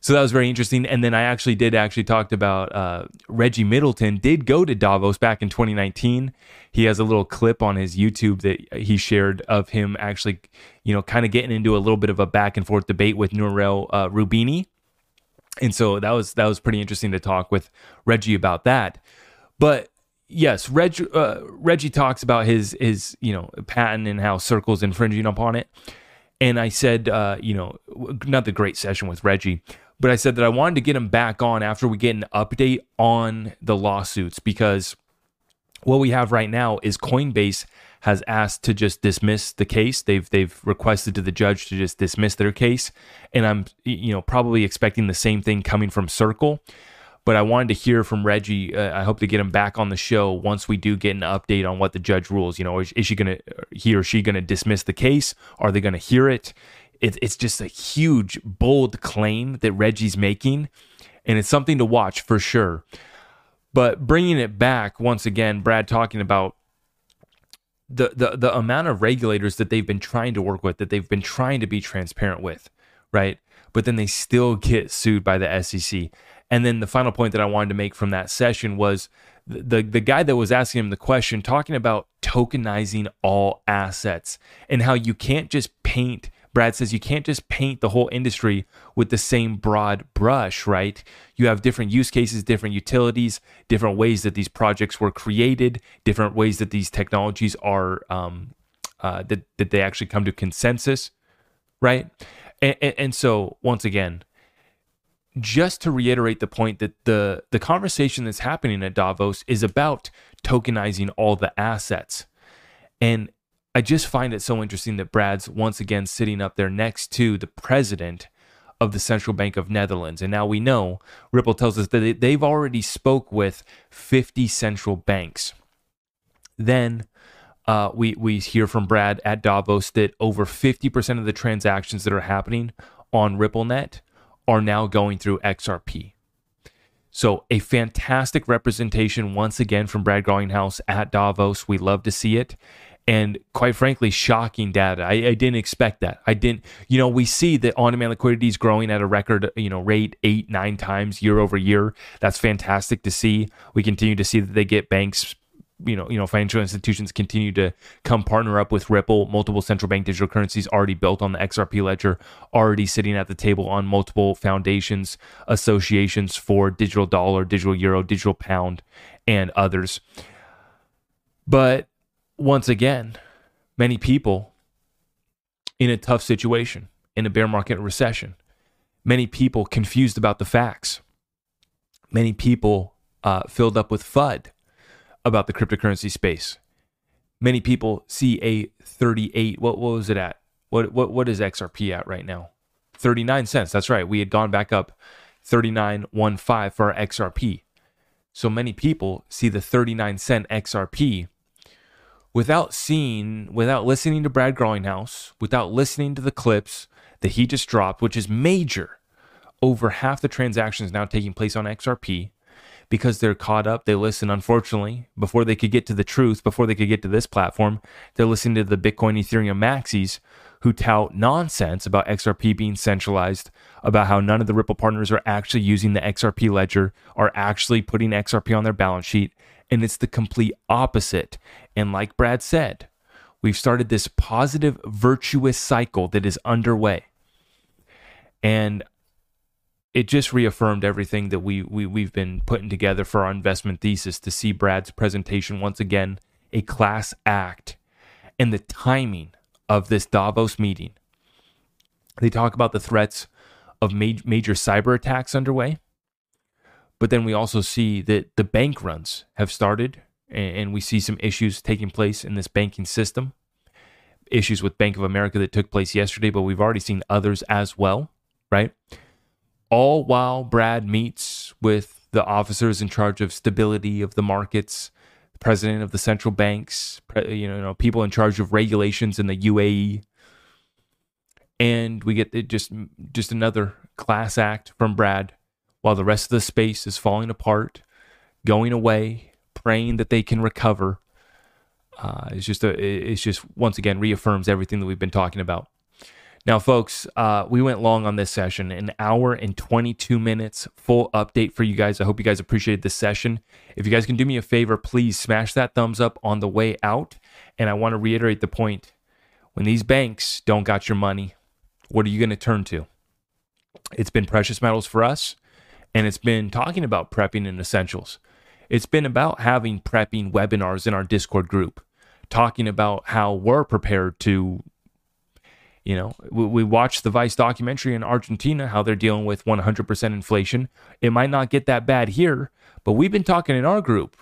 So that was very interesting. And then I actually talked about Reggie Middleton did go to Davos back in 2019. He has a little clip on his YouTube that he shared of him actually, kind of getting into a little bit of a back and forth debate with Nourel Roubini. And so that was pretty interesting to talk with Reggie about that. But yes, Reggie talks about his patent and how Circle's infringing upon it. And I said, another great session with Reggie, but I said that I wanted to get him back on after we get an update on the lawsuits, because what we have right now is Coinbase has asked to just dismiss the case. They've requested to the judge to just dismiss their case, and I'm probably expecting the same thing coming from Circle. But I wanted to hear from Reggie. I hope to get him back on the show once we do get an update on what the judge rules. Is he or she gonna dismiss the case? Are they gonna hear it? It's just a huge, bold claim that Reggie's making, and it's something to watch for sure. But bringing it back once again, Brad talking about the amount of regulators that they've been trying to work with, that they've been trying to be transparent with, right? But then they still get sued by the SEC. And then the final point that I wanted to make from that session was the guy that was asking him the question, talking about tokenizing all assets and how you can't just paint, Brad says, you can't just paint the whole industry with the same broad brush, right? You have different use cases, different utilities, different ways that these projects were created, different ways that these technologies are, that they actually come to consensus, right? And so once again, just to reiterate the point that the conversation that's happening at Davos is about tokenizing all the assets. And I just find it so interesting that Brad's once again sitting up there next to the president of the Central Bank of Netherlands. And now we know, Ripple tells us that they've already spoke with 50 central banks. Then We hear from Brad at Davos that over 50% of the transactions that are happening on RippleNet are now going through XRP. So a fantastic representation once again from Brad Garlinghouse at Davos. We love to see it. And quite frankly, shocking data. I didn't expect that. We see that on-demand liquidity is growing at a record, rate 8-9 times year over year. That's fantastic to see. We continue to see that they get banks, financial institutions continue to come partner up with Ripple. Multiple central bank digital currencies already built on the XRP ledger, already sitting at the table on multiple foundations, associations for digital dollar, digital euro, digital pound, and others. But once again, many people in a tough situation, in a bear market recession, many people confused about the facts, many people filled up with FUD about the cryptocurrency space. Many people see a 38, what was it at? What is XRP at right now? 39 cents, that's right. We had gone back up 39.15 for our XRP. So many people see the 39 cent XRP without listening to Brad Garlinghouse, without listening to the clips that he just dropped, which is major. Over half the transactions now taking place on XRP because they're caught up. They listen, unfortunately, before they could get to the truth, before they could get to this platform, they're listening to the Bitcoin, Ethereum maxis who tout nonsense about XRP being centralized, about how none of the Ripple partners are actually using the XRP ledger, are actually putting XRP on their balance sheet. And it's the complete opposite. And like Brad said, we've started this positive, virtuous cycle that is underway. And it just reaffirmed everything that we've been putting together for our investment thesis, to see Brad's presentation once again, a class act. And the timing of this Davos meeting. They talk about the threats of major cyber attacks underway. But then we also see that the bank runs have started, and we see some issues taking place in this banking system. Issues with Bank of America that took place yesterday, but we've already seen others as well, right? All while Brad meets with the officers in charge of stability of the markets, the president of the central banks, people in charge of regulations in the UAE. And we get just another class act from Brad, while the rest of the space is falling apart, going away, praying that they can recover. It's just once again reaffirms everything that we've been talking about. Now, folks, we went long on this session, an hour and 22 minutes, full update for you guys. I hope you guys appreciated this session. If you guys can do me a favor, please smash that thumbs up on the way out. And I want to reiterate the point, when these banks don't got your money, what are you going to turn to? It's been precious metals for us. And it's been talking about prepping and essentials. It's been about having prepping webinars in our Discord group, talking about how we're prepared to, we watched the Vice documentary in Argentina, how they're dealing with 100% inflation. It might not get that bad here, but we've been talking in our group,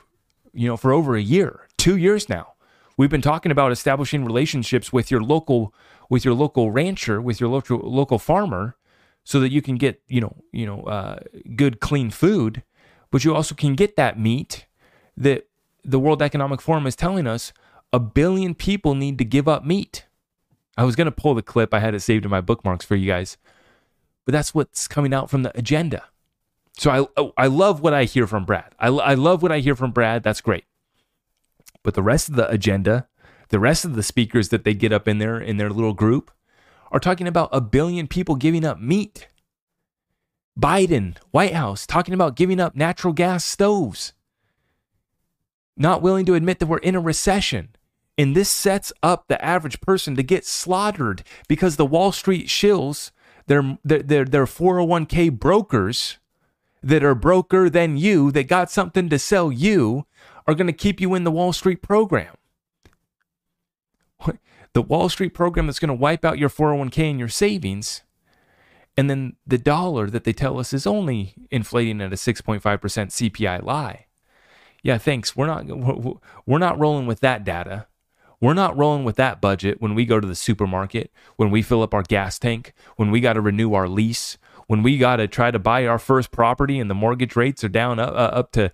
for over a year, 2 years now. We've been talking about establishing relationships with your local rancher, with your local farmer, so that you can get, good, clean food, but you also can get that meat that the World Economic Forum is telling us 1 billion people need to give up meat. I was going to pull the clip. I had it saved in my bookmarks for you guys, but that's what's coming out from the agenda. So I love what I hear from Brad. I love what I hear from Brad. That's great. But the rest of the agenda, the rest of the speakers that they get up in their little group, are talking about 1 billion people giving up meat. Biden, White House, talking about giving up natural gas stoves. Not willing to admit that we're in a recession. And this sets up the average person to get slaughtered because the Wall Street shills, their 401k brokers that are broker than you, that got something to sell you, are going to keep you in the Wall Street program. The Wall Street program that's going to wipe out your 401k and your savings. And then the dollar that they tell us is only inflating at a 6.5% CPI lie. Yeah, thanks. We're not rolling with that data. We're not rolling with that budget when we go to the supermarket, when we fill up our gas tank, when we got to renew our lease, when we got to try to buy our first property and the mortgage rates are down up to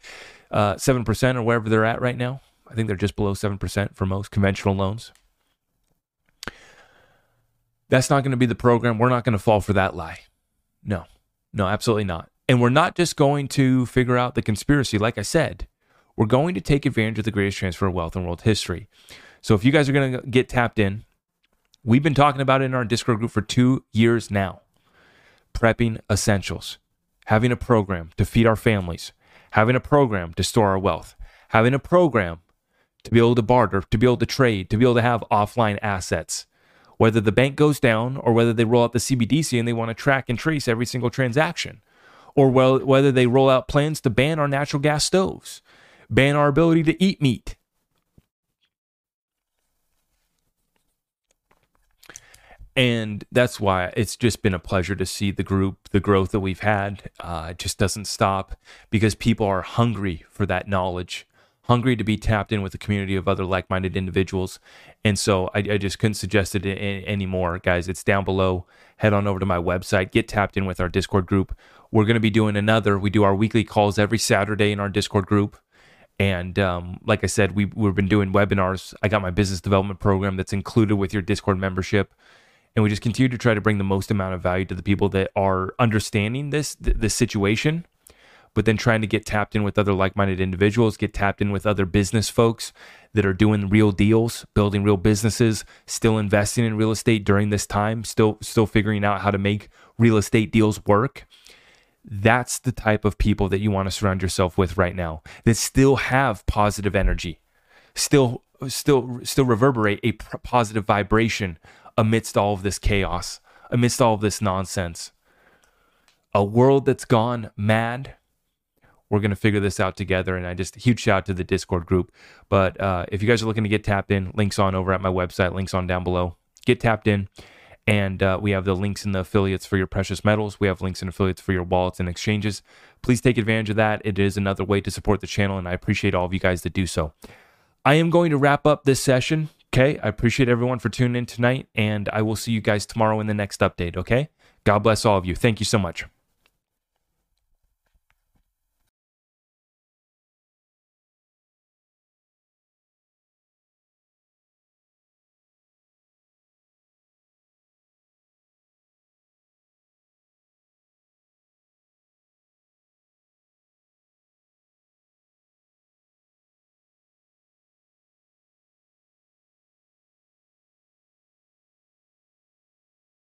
7% or wherever they're at right now. I think they're just below 7% for most conventional loans. That's not going to be the program. We're not going to fall for that lie. No, no, absolutely not. And we're not just going to figure out the conspiracy. Like I said, we're going to take advantage of the greatest transfer of wealth in world history. So if you guys are going to get tapped in, we've been talking about it in our Discord group for 2 years now. Prepping essentials, having a program to feed our families, having a program to store our wealth, having a program to be able to barter, to be able to trade, to be able to have offline assets. Whether the bank goes down or whether they roll out the CBDC and they want to track and trace every single transaction, or whether they roll out plans to ban our natural gas stoves, ban our ability to eat meat. And that's why it's just been a pleasure to see the group, the growth that we've had. It just doesn't stop because people are hungry for that knowledge, hungry to be tapped in with a community of other like-minded individuals. And so I just couldn't suggest it anymore, guys. It's down below. Head on over to my website. Get tapped in with our Discord group. We're going to be doing another. We do our weekly calls every Saturday in our Discord group. And like I said, we've been doing webinars. I got my business development program that's included with your Discord membership. And we just continue to try to bring the most amount of value to the people that are understanding this situation, but then trying to get tapped in with other like-minded individuals, get tapped in with other business folks that are doing real deals, building real businesses, still investing in real estate during this time, still figuring out how to make real estate deals work. That's the type of people that you want to surround yourself with right now, that still have positive energy, still reverberate a positive vibration amidst all of this chaos, amidst all of this nonsense. A world that's gone mad. We're going to figure this out together. And I just, huge shout out to the Discord group. But if you guys are looking to get tapped in, links on over at my website, links on down below. Get tapped in. And we have the links in the affiliates for your precious metals. We have links and affiliates for your wallets and exchanges. Please take advantage of that. It is another way to support the channel. And I appreciate all of you guys that do so. I am going to wrap up this session. Okay, I appreciate everyone for tuning in tonight, and I will see you guys tomorrow in the next update, okay? God bless all of you. Thank you so much.